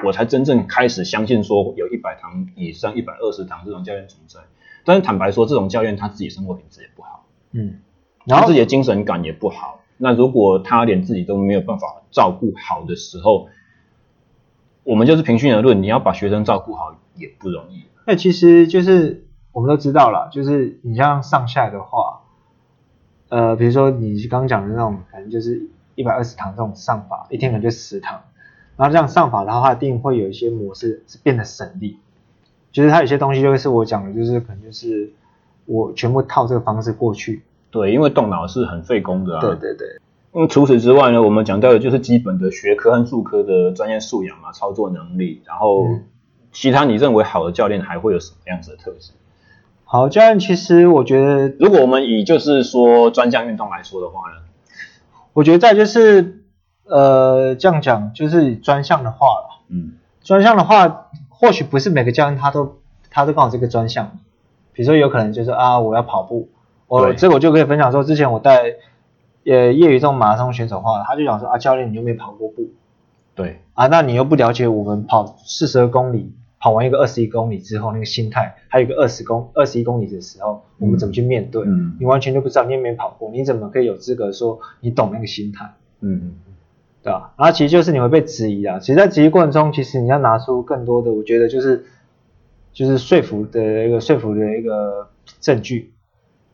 我才真正开始相信说有一百堂以上、一百二十堂这种教练存在。但是坦白说，这种教练他自己生活品质也不好，嗯，然后自己的精神感也不好。那如果他连自己都没有办法照顾好的时候，我们就是平心而论，你要把学生照顾好也不容易。那其实就是我们都知道了，就是你像上下的话，呃，比如说你刚刚讲的那种，可能就是一百二十堂这种上法，一天可能就十堂，然后这样上法的话，一定会有一些模式是变得省力，就是它有些东西就是我讲的，就是可能就是我全部套这个方式过去。对，因为动脑是很费工的啊。对对对。那、嗯、除此之外呢，我们讲到的就是基本的学科和术科的专业素养嘛，操作能力，然后其他你认为好的教练还会有什么样子的特质？好教练，其实我觉得，如果我们以就是说专项运动来说的话呢，我觉得再就是呃这样讲，就是专项的话了，嗯，专项的话，或许不是每个教练他都他都刚好这个专项，比如说有可能就是啊我要跑步，我这个我就可以分享说，之前我带呃业余这种马拉松选手的话，他就讲说啊教练你又没跑过步，对，啊那你又不了解我们跑四十二公里。跑完一个二十一公里之后，那个心态，还有一个二十公二十一公里的时候，我们怎么去面对？嗯、你完全就不知道，你也没跑过，你怎么可以有资格说你懂那个心态？嗯，对吧？然后其实就是你会被质疑啊。其实，在质疑过程中，其实你要拿出更多的，我觉得就是就是说服的一个说服的一个证据。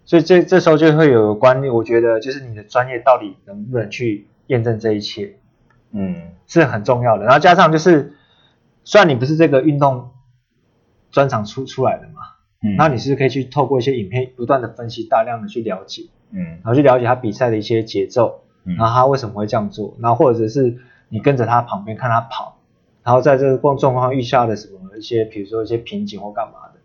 所以这这时候就会有关键，我觉得就是你的专业到底能不能去验证这一切，嗯，是很重要的。然后加上就是。虽然你不是这个运动专长出出来的嘛，嗯，那你是可以去透过一些影片不断的分析，大量的去了解，嗯，然后去了解他比赛的一些节奏，嗯，然后他为什么会这样做，然后或者是你跟着他旁边看他跑，然后在这个状况遇下的什么一些，比如说一些瓶颈或干嘛的，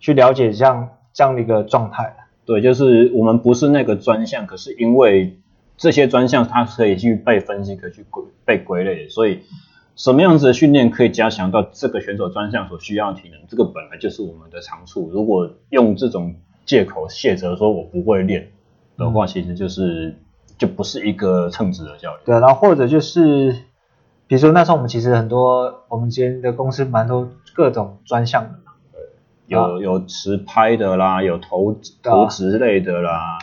去了解像这样的一个状态。对，就是我们不是那个专项，可是因为这些专项它可以去被分析，可以去被归类，所以。什么样子的训练可以加强到这个选手专项所需要的体能？这个本来就是我们的长处。如果用这种借口卸责说我不会练的话，嗯、其实就是就不是一个称职的教练。对、啊，然后或者就是，比如说那时候我们其实很多我们今天的公司蛮多各种专项的嘛，有有持拍的啦，有投投掷类的啦。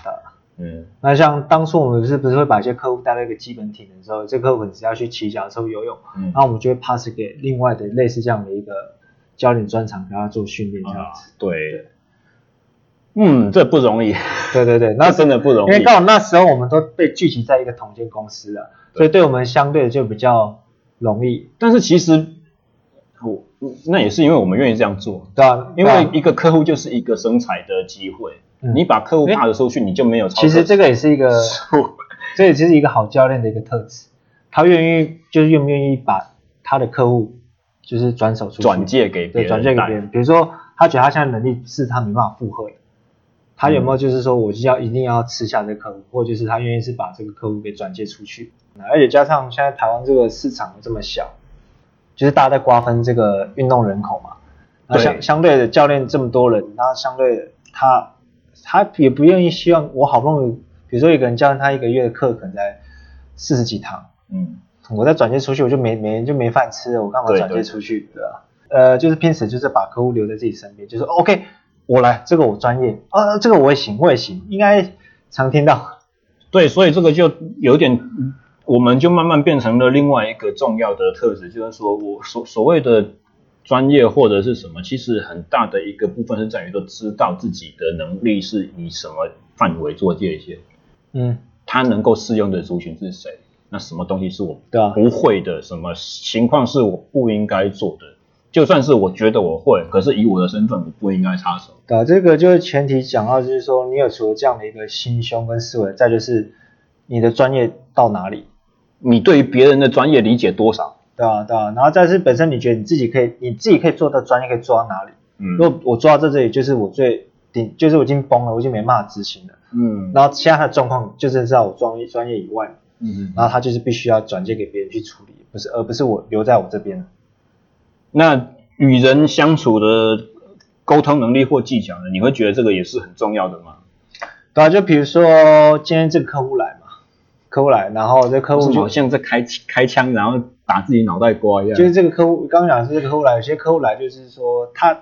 嗯，那像当初我们是不是会把一些客户带到一个基本体能之后，这客户只要去骑脚车游泳，嗯，那我们就会 pass 给另外的类似这样的一个教练专场给他做训练这样子。啊、对, 对，嗯，这不容易。对对对，那真的不容易。因为刚好那时候我们都被聚集在一个同间公司了，所以对我们相对的就比较容易。但是其实我那也是因为我们愿意这样做，对啊，因为一个客户就是一个生财的机会。嗯、你把客户大的收去，你就没有超。其实这个也是一个，这也是一个好教练的一个特质，他愿意就是愿不愿意把他的客户就是转手出去，转借给别人，对，转借给别人。比如说他觉得他现在能力是他没办法负荷的，他有没有就是说我就要一定要吃下这个客户，或就是他愿意是把这个客户给转借出去。而且加上现在台湾这个市场这么小，就是大家在瓜分这个运动人口嘛，那相相对的教练这么多人，那相对的他。他也不愿意希望我好不容易，比如说一个人教他一个月的课可能才四十几堂，嗯，我再转接出去我就没没就没饭吃了，我干嘛转接出去？对吧？呃，就是拼死就是把客户留在自己身边，就是 OK， 我来这个我专业啊，这个我也行，我也行，应该常听到。对，所以这个就有点，我们就慢慢变成了另外一个重要的特质，就是说我所所谓的。专业或者是什么，其实很大的一个部分是在于都知道自己的能力是以什么范围做界限，嗯，他能够适用的族群是谁，那什么东西是我不会的，啊、什么情况是我不应该做的，就算是我觉得我会，可是以我的身份我不应该插手。对、啊，这个就是前提讲到，就是说你有除了这样的一个心胸跟思维，再就是你的专业到哪里，你对于别人的专业理解多少。对啊，对啊，然后再是本身你觉得你自己可以，你自己可以做到专业，可以做到哪里？嗯，如果我做到在这里，就是我最顶，就是我已经崩了，我已经没办法执行了。嗯，然后现在他的状况就是在我专业专业以外，嗯，然后他就是必须要转借给别人去处理，不是而不是我留在我这边。那与人相处的沟通能力或技巧呢？你会觉得这个也是很重要的吗？对啊，就比如说今天这个客户来嘛，客户来，然后这客户就好像在开开枪，然后。打自己脑袋瓜一样，就是这个客户，刚刚讲的是这个客户来，有些客户来就是说他，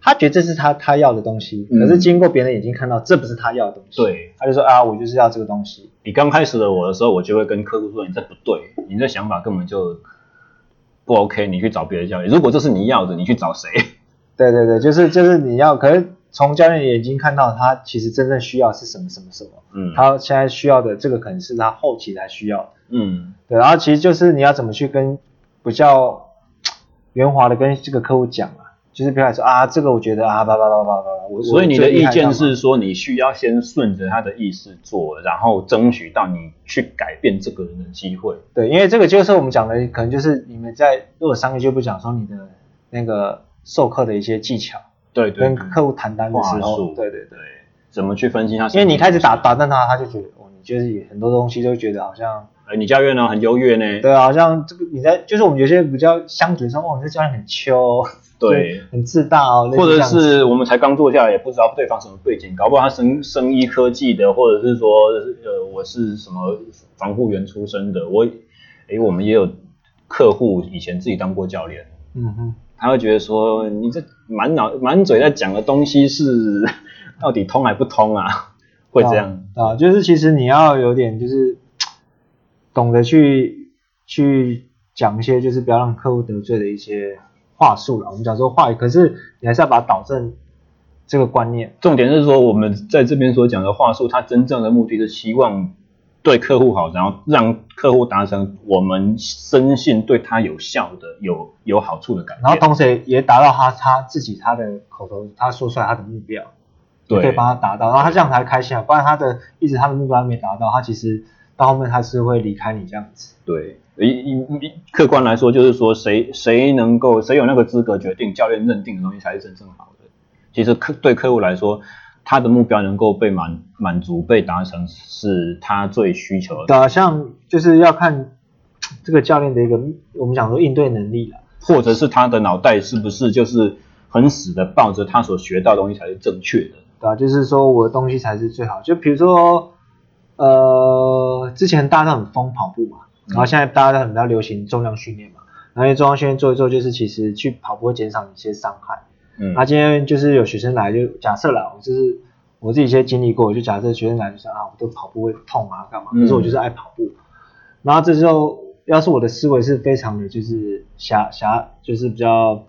他觉得这是他他要的东西，嗯，可是经过别人眼睛看到这不是他要的东西，对，他就说啊，我就是要这个东西。你刚开始的我的时候，我就会跟客户说，你这不对，你这想法根本就不 OK， 你去找别的教练。如果这是你要的，你去找谁？对对对，就是就是你要，可是从教练眼睛看到他其实真正需要是什么什么什么，嗯，他现在需要的这个可能是他后期才需要的。嗯，对，然后其实就是你要怎么去跟比较圆滑的跟这个客户讲啊，就是不要说啊这个我觉得啊吧吧吧吧吧，所以你的意见是说你需要先顺着他的意思做，然后争取到你去改变这个人的机会。对，因为这个就是我们讲的，可能就是你们在如果商业就不讲说你的那个授课的一些技巧，对 对, 对，跟客户谈单的时候，对对对，怎么去分析他？因为你开始打打断他，他就觉得哦，你就是很多东西都觉得好像。哎，你教练呢很优越呢。对啊，好像这个你在就是我们有些比较相对说，哦，这教练很秋、哦，对，很自大哦。或者是我们才刚坐下来，也不知道对方什么背景，搞不好他生生医科技的，或者是说呃我是什么防护员出身的，我哎我们也有客户以前自己当过教练，嗯哼，他会觉得说你这满脑满嘴在讲的东西是到底通还不通啊？会这样啊，啊，就是其实你要有点就是。懂得去去讲一些就是不要让客户得罪的一些话术了，我们讲说话语，可是你还是要把它导正这个观念。重点是说我们在这边所讲的话术，它真正的目的是希望对客户好，然后让客户达成我们深信对他有效的、有有好处的改变，然后同时也达到他他自己他的口头他说出来他的目标，对，可以帮他达到，然后他这样才开心啊，不然他的一直他的目标没达到，他其实。到后面他是会离开你这样子。对，客观来说就是说谁谁能够谁有那个资格决定教练认定的东西才是真正好的。其实对客户来说，他的目标能够被满满足被达成是他最需求的。对啊，像就是要看这个教练的一个我们讲说应对能力啦，或者是他的脑袋是不是就是很死的抱着他所学到的东西才是正确的。对啊，就是说我的东西才是最好。就比如说。呃，之前大家都很疯跑步嘛，然后现在大家都很比较流行重量训练嘛，然后因为重量训练做一做，就是其实去跑步会减少一些伤害。嗯，啊，今天就是有学生来，就假设啦，我就是我自己先经历过，我就假设学生来就是啊，我都跑步会痛啊，干嘛？可是我就是爱跑步。嗯、然后这时候，要是我的思维是非常的就是狭狭，就是比较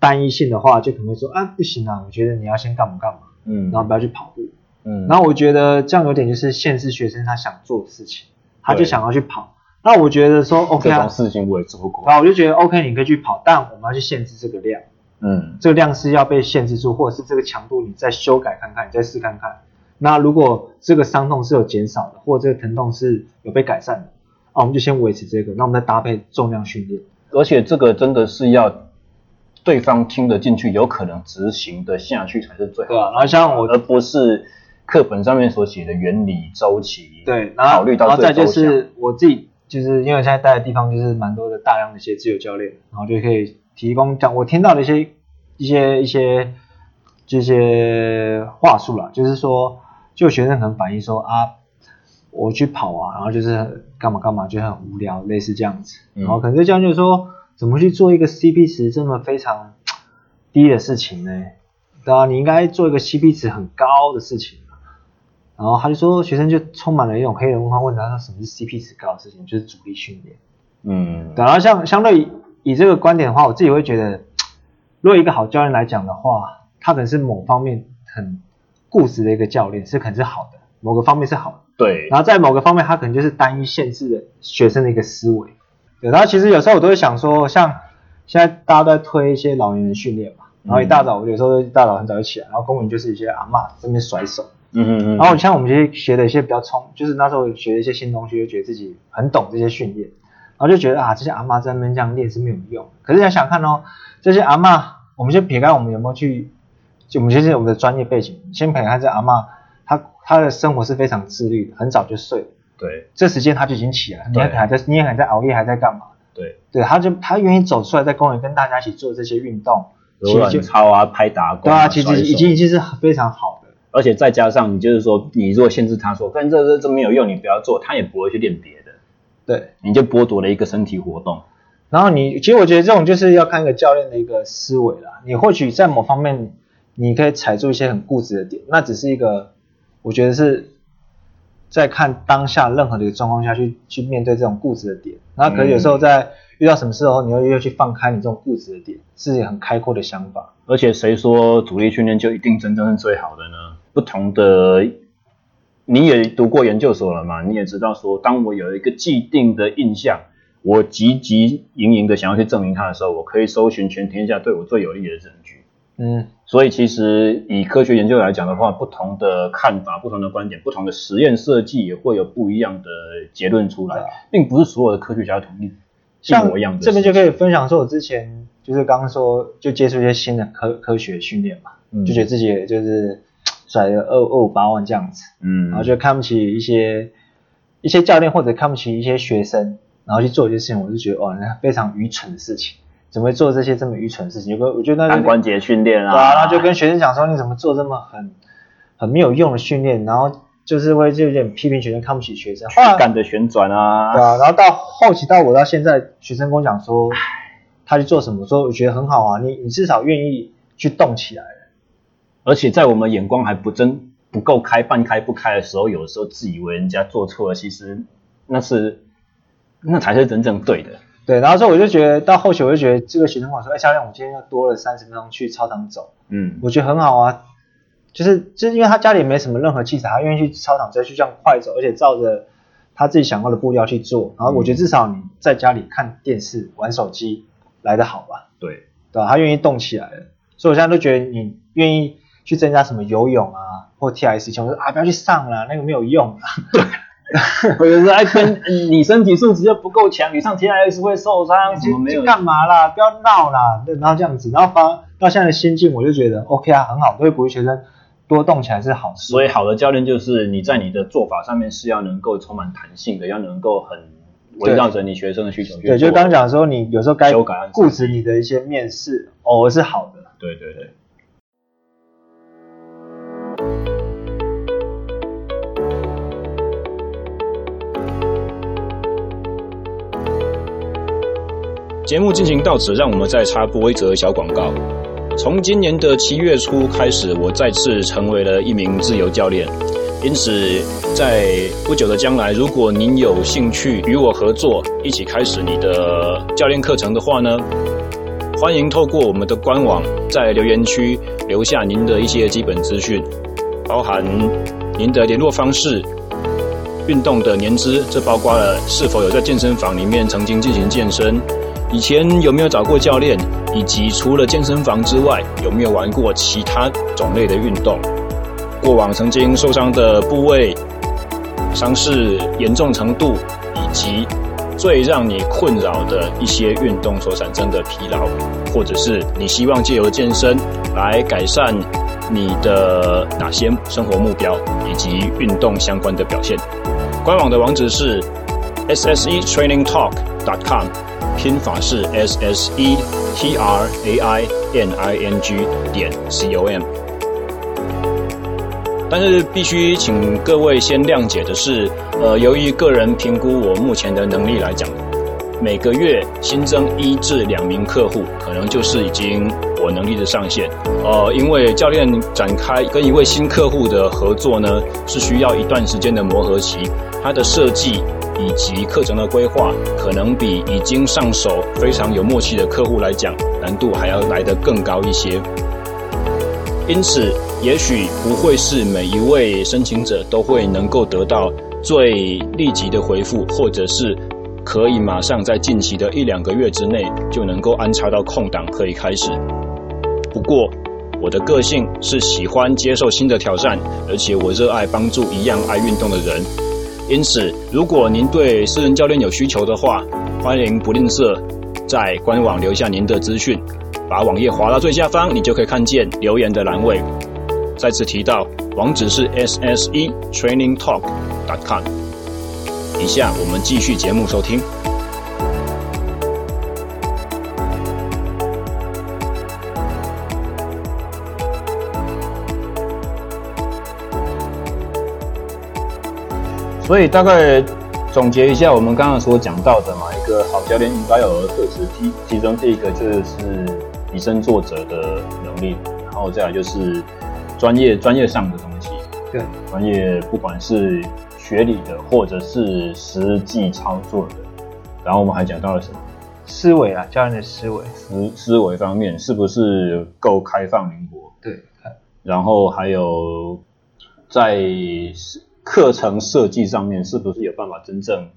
单一性的话，就可能会说啊，不行啊，我觉得你要先干嘛干嘛，嗯，然后不要去跑步。嗯，然后我觉得这样有点就是限制学生他想做的事情，他就想要去跑。那我觉得说 OK 啊，这种事情我也做过。然后我就觉得 OK， 你可以去跑，但我们要去限制这个量。嗯，这个量是要被限制住，或者是这个强度你再修改看看，你再试看看。那如果这个伤痛是有减少的，或者这个疼痛是有被改善的，啊，我们就先维持这个，那我们再搭配重量训练。而且这个真的是要。对方听得进去，有可能执行的下去才是最好的。对啊，然后像我，而不是课本上面所写的原理、周期。对，然后考虑到最周详。然后再就是我自己，就是因为我现在待的地方就是蛮多的大量的一些自由教练，然后就可以提供讲我听到的一些一些一些这些话术啦，就是说，就学生可能反映说啊，我去跑啊，然后就是干嘛干嘛，就很无聊，类似这样子。嗯、然后可能就这样就说。怎么去做一个 C P 值这么非常低的事情呢？对啊，你应该做一个 C P 值很高的事情。然后他就说，学生就充满了一种黑人问号，问他说什么是 C P 值高的事情，就是主力训练。嗯，对啊，然后像相对 以, 以这个观点的话，我自己会觉得，如果一个好教练来讲的话，他可能是某方面很固执的一个教练，是可能是好的，某个方面是好的。对。然后在某个方面，他可能就是单一限制的学生的一个思维。对，然后其实有时候我都会想说，像现在大家都在推一些老年人训练嘛，然后一大早我有时候一大早很早就起来，然后公园就是一些阿嬷在那边甩手，嗯嗯嗯，然后像我们这些学的一些比较冲，就是那时候学的一些新东西，就觉得自己很懂这些训练，然后就觉得啊，这些阿嬷在那边这样练是没有用的。可是想想看哦，这些阿嬷，我们先撇开我们有没有去，就我们就是我们的专业背景，先撇开这阿嬷，她她的生活是非常自律的，很早就睡了。对，这时间他就已经起来了，你还在，你也还在熬夜，还在干嘛？对，对，他就他愿意走出来，在公园跟大家一起做这些运动，柔软操啊，拍打功，对啊，其实已经已经是非常好的。而且再加上你就是说，你如果限制他说，但这这这没有用，你不要做，他也不会去练别的。对，你就剥夺了一个身体活动。然后你，其实我觉得这种就是要看一个教练的一个思维啦。你或许在某方面，你可以踩住一些很固执的点，那只是一个，我觉得是。在看当下任何的状况下去去面对这种固执的点，那可能有时候在遇到什么时候，你又又去放开你这种固执的点，是很开阔的想法。而且谁说主力训练就一定真正是最好的呢？不同的，你也读过研究所了嘛？你也知道说，当我有一个既定的印象，我急急营营的想要去证明它的时候，我可以搜寻全天下对我最有利的证据。嗯，所以其实以科学研究来讲的话，不同的看法、不同的观点、不同的实验设计也会有不一样的结论出来，并不是所有的科学家同意一模一样的。这边就可以分享说，我之前就是刚刚说，就接触一些新的科科学训练嘛，嗯、就觉得自己也就是甩了二二五八万这样子，嗯，然后就看不起一些一些教练或者看不起一些学生，然后去做一些事情，我就觉得哇，非常愚蠢的事情。怎么会做这些这么愚蠢的事情？我觉得那就关节训练啊，对啊，然后就跟学生讲说，你怎么做这么很很没有用的训练？然后就是会就有点批评学生，看不起学生，去干的旋转啊，对啊。然后到后期到我到现在，学生跟我讲说，他去做什么，说我觉得很好啊，你你至少愿意去动起来了。而且在我们眼光还不真不够开、半开不开的时候，有时候自以为人家做错了，其实那是那才是真正对的。对，然后所以我就觉得到后期，我就觉得这个学生跟我说：“哎，教练，我今天又多了三十分钟去操场走。”嗯，我觉得很好啊，就是就是因为他家里没什么任何器材，他愿意去操场再去这样快走，而且照着他自己想要的步调去做。然后我觉得至少你在家里看电视、玩手机来得好吧？对，对吧？他愿意动起来了，所以我现在都觉得你愿意去增加什么游泳啊或 T I S， 前我说啊不要去上了，那个没有用啊。对。或者是哎，跟你身体素质又不够强，你上 T I S 会受伤，什么没有？干嘛啦？不要闹啦！然后这样子，然后发到现在的心境，我就觉得 OK 啊，很好，对国际学生多动起来是好事。所以好的教练就是你在你的做法上面是要能够充满弹性的，要能够很围绕着你学生的需求去做。对，就刚讲说，你有时候该固执你的一些面试，偶尔是好的。对对对。节目进行到此，让我们再插播一则小广告。从今年的七月初开始，我再次成为了一名自由教练，因此在不久的将来，如果您有兴趣与我合作，一起开始你的教练课程的话呢，欢迎透过我们的官网在留言区留下您的一些基本资讯，包含您的联络方式、运动的年资，这包括了是否有在健身房里面曾经进行健身，以前有没有找过教练，以及除了健身房之外，有没有玩过其他种类的运动？过往曾经受伤的部位、伤势严重程度，以及最让你困扰的一些运动所产生的疲劳，或者是你希望借由健身来改善你的哪些生活目标以及运动相关的表现。官网的网址是 S S E training talk dot com。拼法是 S S E T R A I N I N G 点 C O M， 但是必须请各位先谅解的是，呃，由于个人评估我目前的能力来讲，每个月新增一至两名客户，可能就是已经我能力的上限。呃，因为教练展开跟一位新客户的合作呢，是需要一段时间的磨合期，它的设计。以及课程的规划，可能比已经上手非常有默契的客户来讲，难度还要来得更高一些。因此，也许不会是每一位申请者都会能够得到最立即的回复，或者是可以马上在近期的一两个月之内就能够安插到空档可以开始。不过，我的个性是喜欢接受新的挑战，而且我热爱帮助一样爱运动的人。因此，如果您对私人教练有需求的话，欢迎不吝啬在官网留下您的资讯。把网页滑到最下方，你就可以看见留言的栏位。再次提到，网址是 S S E training talk dot com。以下我们继续节目收听。所以大概总结一下我们刚刚所讲到的嘛，一个好教练应该有的特质，其其中第一个就是以身作则的能力，然后再来就是专业专业上的东西，对，专业不管是学理的或者是实际操作的，然后我们还讲到了什么？思维啊，教练的思维，思思维方面是不是够开放灵活？对，然后还有在。课程设计上面是不是有办法真正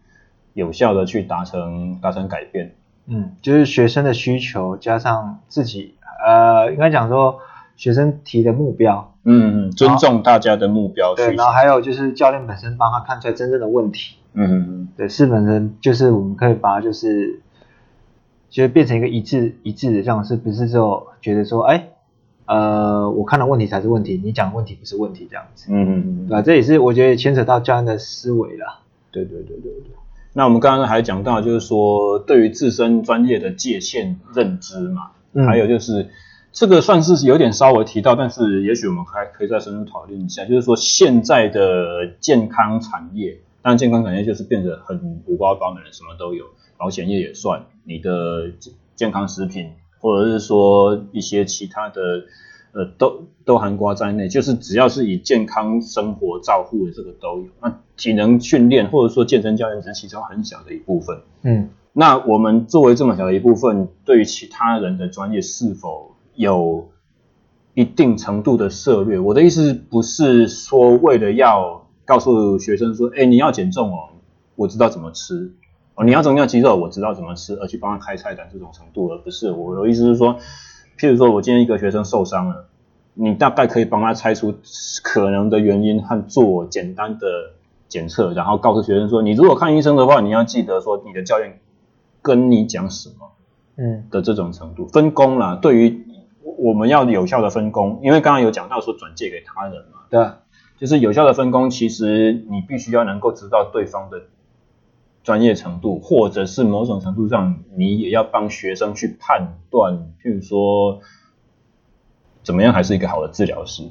有效的去达成达成改变。嗯，就是学生的需求加上自己，呃，应该讲说学生提的目标，嗯，尊重大家的目标。对，然后还有就是教练本身帮他看出来真正的问题。嗯，对，是本身就是我们可以把它就是，就变成一个一致一致的这样，是不是就觉得说，哎，呃，我看的问题才是问题，你讲的问题不是问题这样子。嗯嗯嗯，对吧？这也是我觉得牵扯到教练的思维啦。对对对对对。那我们刚刚还讲到，就是说对于自身专业的界限认知嘛，嗯、还有就是这个算是有点稍微提到，但是也许我们还可以再深入讨论一下，就是说现在的健康产业，当然健康产业就是变得很五花八门，什么都有，保险业也算，你的健康食品，或者是说一些其他的，呃，都都涵盖在内，就是只要是以健康生活照护的这个都有。那体能训练或者说健身教练只是其中很小的一部分。嗯，那我们作为这么小的一部分，对于其他人的专业是否有一定程度的涉略？我的意思不是说为了要告诉学生说，哎，你要减重哦，我知道怎么吃。哦，你要增加肌肉，我知道怎么吃，而去帮他开菜单这种程度，而不是我的意思是说。譬如说，我今天一个学生受伤了，你大概可以帮他拆除可能的原因和做简单的检测，然后告诉学生说，你如果看医生的话，你要记得说你的教练跟你讲什么，嗯的这种程度分工啦。对于我们要有效的分工，因为刚刚有讲到说转介给他人嘛，对，就是有效的分工，其实你必须要能够知道对方的专业程度，或者是某种程度上你也要帮学生去判断，譬如说怎么样还是一个好的治疗师，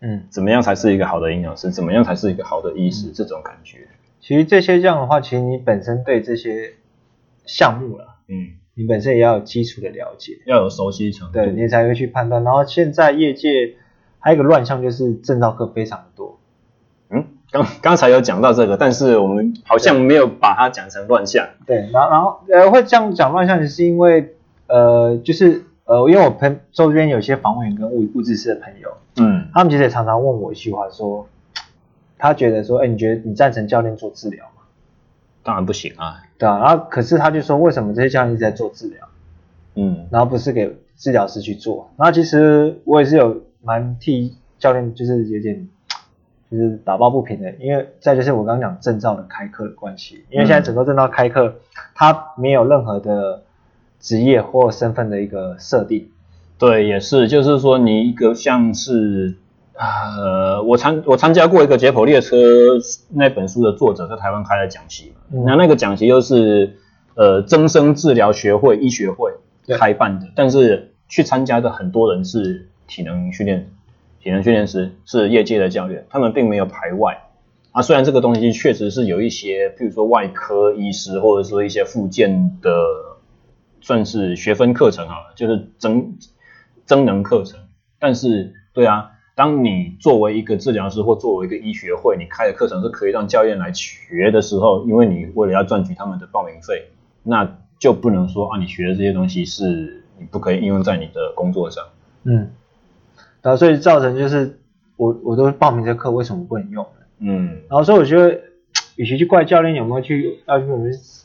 嗯，怎么样才是一个好的营养师，怎么样才是一个好的医师、嗯、这种感觉。其实这些这样的话，其实你本身对这些项目啦、啊、嗯，你本身也要有基础的了解，要有熟悉程度，对，你才会去判断。然后现在业界还有一个乱象，就是证照课非常多。嗯，刚刚才有讲到这个，但是我们好像没有把它讲成乱象。对，然后然后呃会这样讲乱象，是因为呃就是呃因为我朋周边有些访问员跟物物质师的朋友，嗯，他们其实也常常问我一句话说，他觉得说，哎，你觉得你赞成教练做治疗吗？当然不行啊。对啊，然后可是他就说，为什么这些教练一直在做治疗？嗯，然后不是给治疗师去做。然后其实我也是有蛮替教练，就是有点。就是打抱不平的，因为再就是我刚刚讲证照的开课的关系，因为现在整个证照开课，它没有任何的职业或身份的一个设定。对，也是，就是说你一个像是，呃，我参我参加过一个《解剖列车》那本书的作者在台湾开的讲习嘛，嗯、那那个讲习就是呃增生治疗学会医学会开办的，但是去参加的很多人是体能训练。体能训练师是业界的教练，他们并没有排外啊。虽然这个东西确实是有一些，譬如说外科医师或者说一些复健的，算是学分课程好了，就是增增能课程。但是，对啊，当你作为一个治疗师或作为一个医学会，你开的课程是可以让教练来学的时候，因为你为了要赚取他们的报名费，那就不能说啊，你学的这些东西是你不可以应用在你的工作上。嗯。然后所以造成就是我我都报名这课为什么不能用呢？嗯，然后所以我觉得，与其去怪教练有没有去要去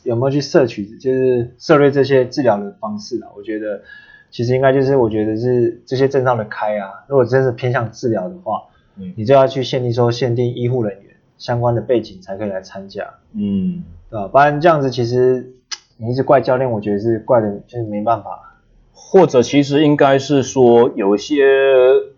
有没有去摄取就是涉猎这些治疗的方式啦，我觉得其实应该就是我觉得是这些证照的开啊，如果真是偏向治疗的话，嗯，你就要去限定说限定医护人员相关的背景才可以来参加，嗯，对吧？不然这样子其实你一直怪教练，我觉得是怪的，就是没办法。或者其实应该是说，有一些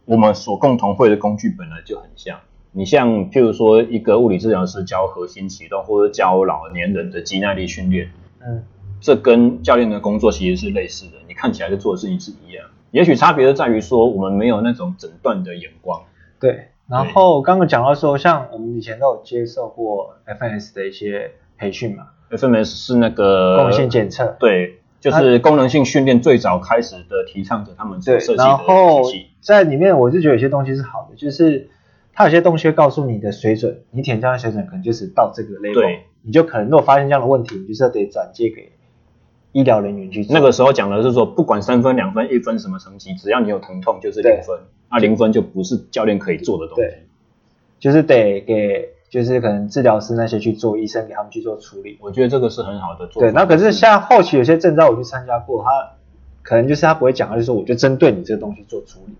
我们所共同会的工具本来就很像。你像譬如说一个物理治疗师教核心启动，或者教老年人的肌耐力训练，嗯，这跟教练的工作其实是类似的。你看起来就做的事情是一样，也许差别就在于说我们没有那种诊断的眼光。对，然后刚刚讲到说，像我们以前都有接受过 F M S 的一些培训嘛 ，F M S 是那个共性检测，对。就是功能性训练最早开始的提倡者，他们所设计的体系。然后在里面，我是觉得有些东西是好的，就是它有些东西会告诉你的水准，你体能教练水准可能就是到这个 level， 你就可能如果发现这样的问题，你就是得转介给医疗人员去做。那个时候讲的是说，不管三分、两分、一分什么成绩，只要你有疼痛就是零分，那零分就不是教练可以做的东西，就是得给。就是可能治疗师那些去做，医生给他们去做处理。我觉得这个是很好的做法。对，那可是像后期有些证照我去参加过，他可能就是他不会讲，他就说我就针对你这个东西做处理。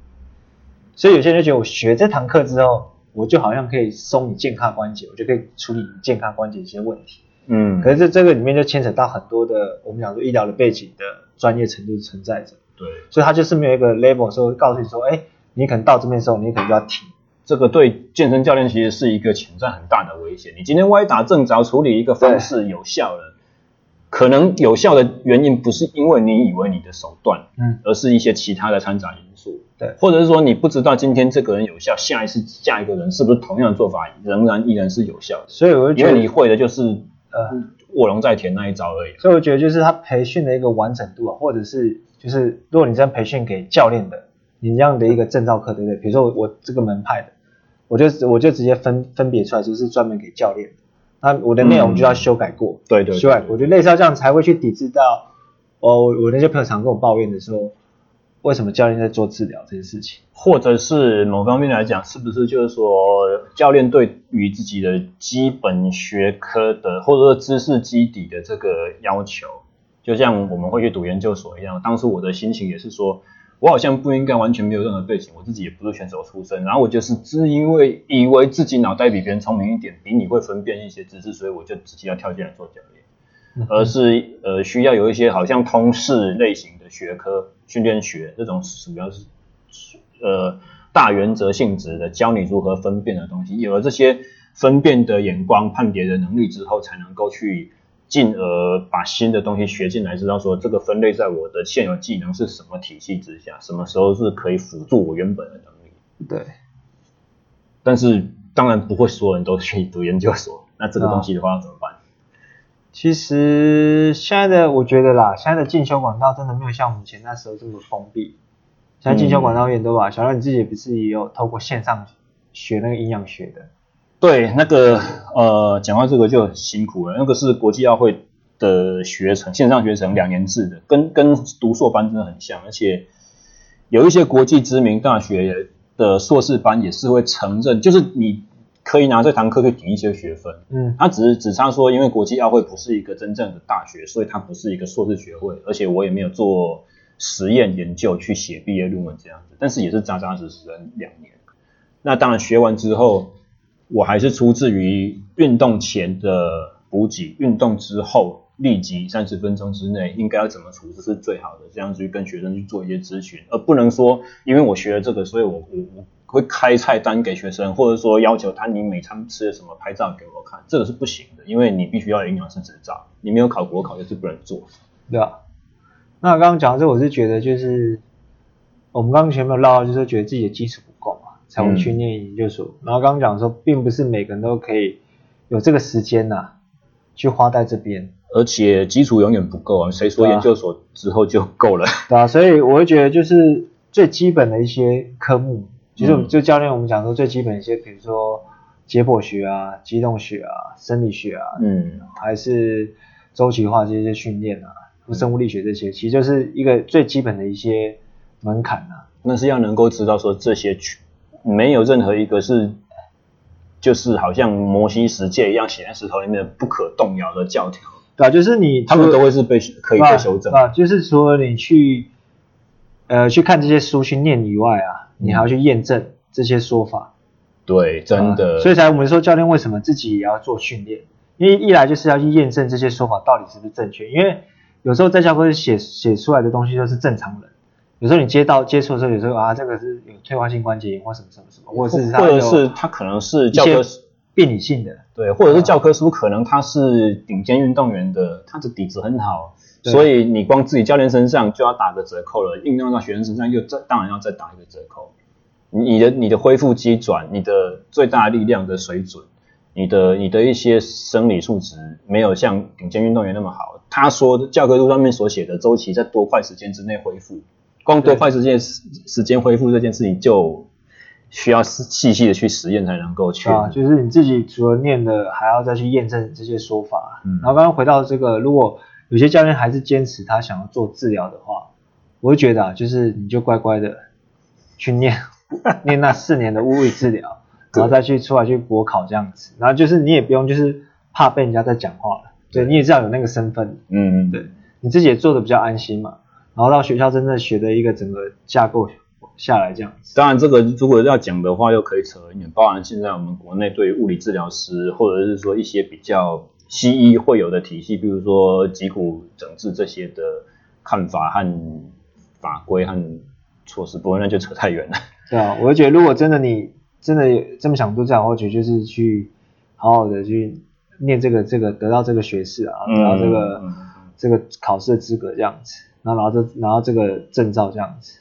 所以有些人就觉得我学这堂课之后，我就好像可以松你健康关节，我就可以处理健康关节一些问题。嗯，可是这个里面就牵扯到很多的，我们讲说医疗的背景的专业程度存在着。对，所以他就是没有一个 label 说告诉你说，哎，你可能到这边的时候，你可能就要停。这个对健身教练其实是一个潜在很大的危险。你今天歪打正着处理一个方式有效了，可能有效的原因不是因为你以为你的手段，嗯，而是一些其他的掺杂因素。对，或者是说你不知道今天这个人有效，下一次下一个人是不是同样的做法仍然依然是有效的。所以我就觉得，因为你会的就是。呃，卧龙在田那一招而已。所以我觉得就是他培训的一个完整度啊，或者是就是如果你这样培训给教练的，你这样的一个证照课，对不对？比如说 我, 我这个门派的，我就我就直接分分别出来，就是专门给教练。那我的内容就要修改过，嗯、对, 对, 对对，修改过，就类似要这样才会去抵制到。哦，我那些朋友常跟我抱怨的说，为什么教练在做治疗这件事情？或者是某方面来讲，是不是就是说教练对于自己的基本学科的或者说知识基底的这个要求，就像我们会去读研究所一样，当初我的心情也是说，我好像不应该完全没有任何背景，我自己也不是选手出身，然后我就是只因为以为自己脑袋比别人聪明一点，比你会分辨一些知识，所以我就直接要跳进来做教练。而是呃需要有一些好像通识类型的学科，训练学这种主要是呃大原则性质的，教你如何分辨的东西。有了这些分辨的眼光、判别的能力之后，才能够去进而把新的东西学进来，知道说这个分类在我的现有技能是什么体系之下，什么时候是可以辅助我原本的能力。对。但是当然不会所有人都去读研究所，那这个东西的话要怎么办？啊其实现在的我觉得啦，现在的进修管道真的没有像我们以前那时候这么封闭。现在进修管道也多吧，小亮你自己不是也有透过线上学那个营养学的？对，那个呃，讲到这个就很辛苦了。那个是国际奥会的学程，线上学程两年制的，跟跟读硕班真的很像，而且有一些国际知名大学的硕士班也是会承认，就是你。可以拿这堂课去抵一些学分，嗯，他只是只差说，因为国际奥会不是一个真正的大学，所以它不是一个硕士学位，而且我也没有做实验研究去写毕业论文这样子，但是也是扎扎实实的两年。那当然学完之后，我还是出自于运动前的补给，运动之后立即三十分钟之内应该要怎么处置是最好的，这样去跟学生去做一些咨询，而不能说因为我学了这个，所以我我我。会开菜单给学生，或者说要求他你每餐吃了什么拍照给我看，这个是不行的，因为你必须要有营养师执照，你没有考国考就是不能做。对啊，那刚刚讲到这，我是觉得就是我们刚刚前面有唠到，就是觉得自己的基础不够嘛，才会去念研究所。嗯、然后刚刚讲说，并不是每个人都可以有这个时间呐、啊，去花在这边。而且基础永远不够啊，谁说研究所之后就够了？对啊，所以我会觉得就是最基本的一些科目。其实我们就教练，我们讲说最基本一些，比如说解剖学啊、机动学啊、生理学啊，嗯，还是周期化这些训练啊、生物力学这些，其实就是一个最基本的一些门槛啊。那是要能够知道说这些没有任何一个是就是好像摩西十诫一样写在石头里面的不可动摇的教条。对啊，就是你他们都会是被可以被修正啊，就是除了你去呃去看这些书去念以外啊。你还要去验证这些说法，对，真的，啊、所以才我们说教练为什么自己也要做训练，因为一来就是要去验证这些说法到底是不是正确，因为有时候在教科书写写出来的东西都是正常人，有时候你接到接触的时候，有时候啊这个是有退化性关节炎或什么什么什么，或者是或者是它可能是教科书变理性的，对，或者是教科书可能它是顶尖运动员的，它的底子很好。所以你光自己教练身上就要打个折扣了，应用到学生身上又当然要再打一个折扣。你的你的恢复机转，你的最大力量的水准，你的你的一些生理数值没有像顶尖运动员那么好。他说教科书上面所写的周期在多快时间之内恢复，光多快时间时间恢复这件事情就需要细细的去实验才能够去。啊，就是你自己除了念的，还要再去验证这些说法。嗯、然后刚刚回到这个，如果有些教练还是坚持他想要做治疗的话，我会觉得啊，就是你就乖乖的去念念那四年的物理治疗，然后再去出来去国考这样子，然后就是你也不用就是怕被人家在讲话了，对，你也知道有那个身份，嗯嗯，对，你自己也做的比较安心嘛，然后到学校真正学的一个整个架构下来这样子。当然这个如果要讲的话又可以扯一点，包含现在我们国内对物理治疗师或者是说一些比较西医会有的体系，比如说脊骨整治这些的看法和法规和措施，不过那就扯太远了。对啊，我就觉得如果真的你真的这么想做这样，或许就是去好好的去念这个这个得到这个学士啊，得到这个、嗯、这个考试的资格这样子，然后拿着拿到这个证照这样子。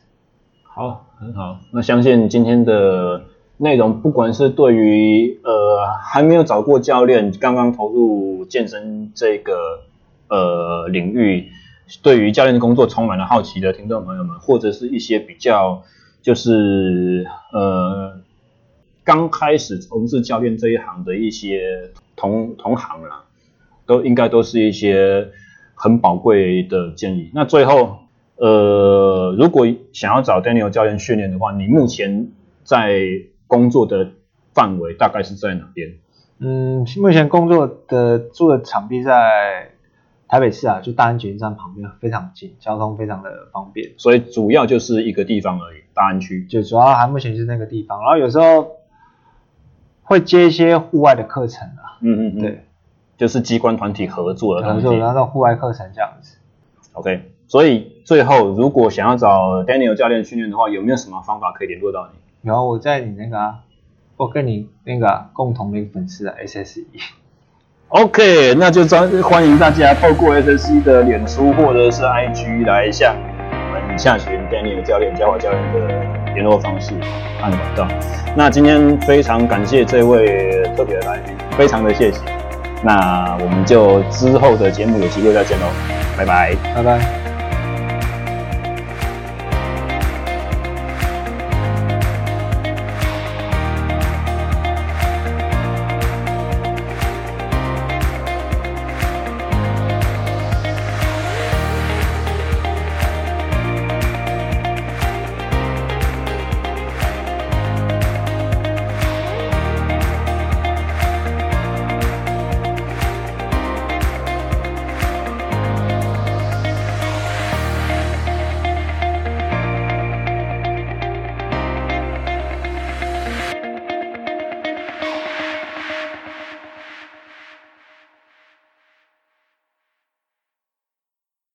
好，很好。那相信今天的内容，不管是对于呃还没有找过教练，刚刚投入健身这个呃领域，对于教练的工作充满了好奇的听众朋友们，或者是一些比较就是呃刚开始从事教练这一行的一些同同行啦，都应该都是一些很宝贵的建议。那最后，呃，如果想要找 Daniel 教练训练的话，你目前在工作的范围大概是在哪边？嗯，目前工作的住的场地在台北市啊，就大安捷运站旁边，非常近，交通非常的方便。所以主要就是一个地方而已，大安区。就主要还目前是那个地方，然后有时候会接一些户外的课程啊。嗯嗯嗯，对，就是机关团体合作的东西，然后到户外课程这样子。OK， 所以最后如果想要找 Daniel 教练训练的话，有没有什么方法可以联络到你？有，我在你那个、啊，我跟你那个、啊、共同的一个粉丝啊 ，S S E。OK， 那就欢迎大家透过 S S E 的脸书或者是 I G 来向我们洽询 Daniel 教练、嘉华教练的联络方式和管道。那今天非常感谢这位特别的来宾，非常的谢谢。那我们就之后的节目有机会再见喽，拜拜，拜拜。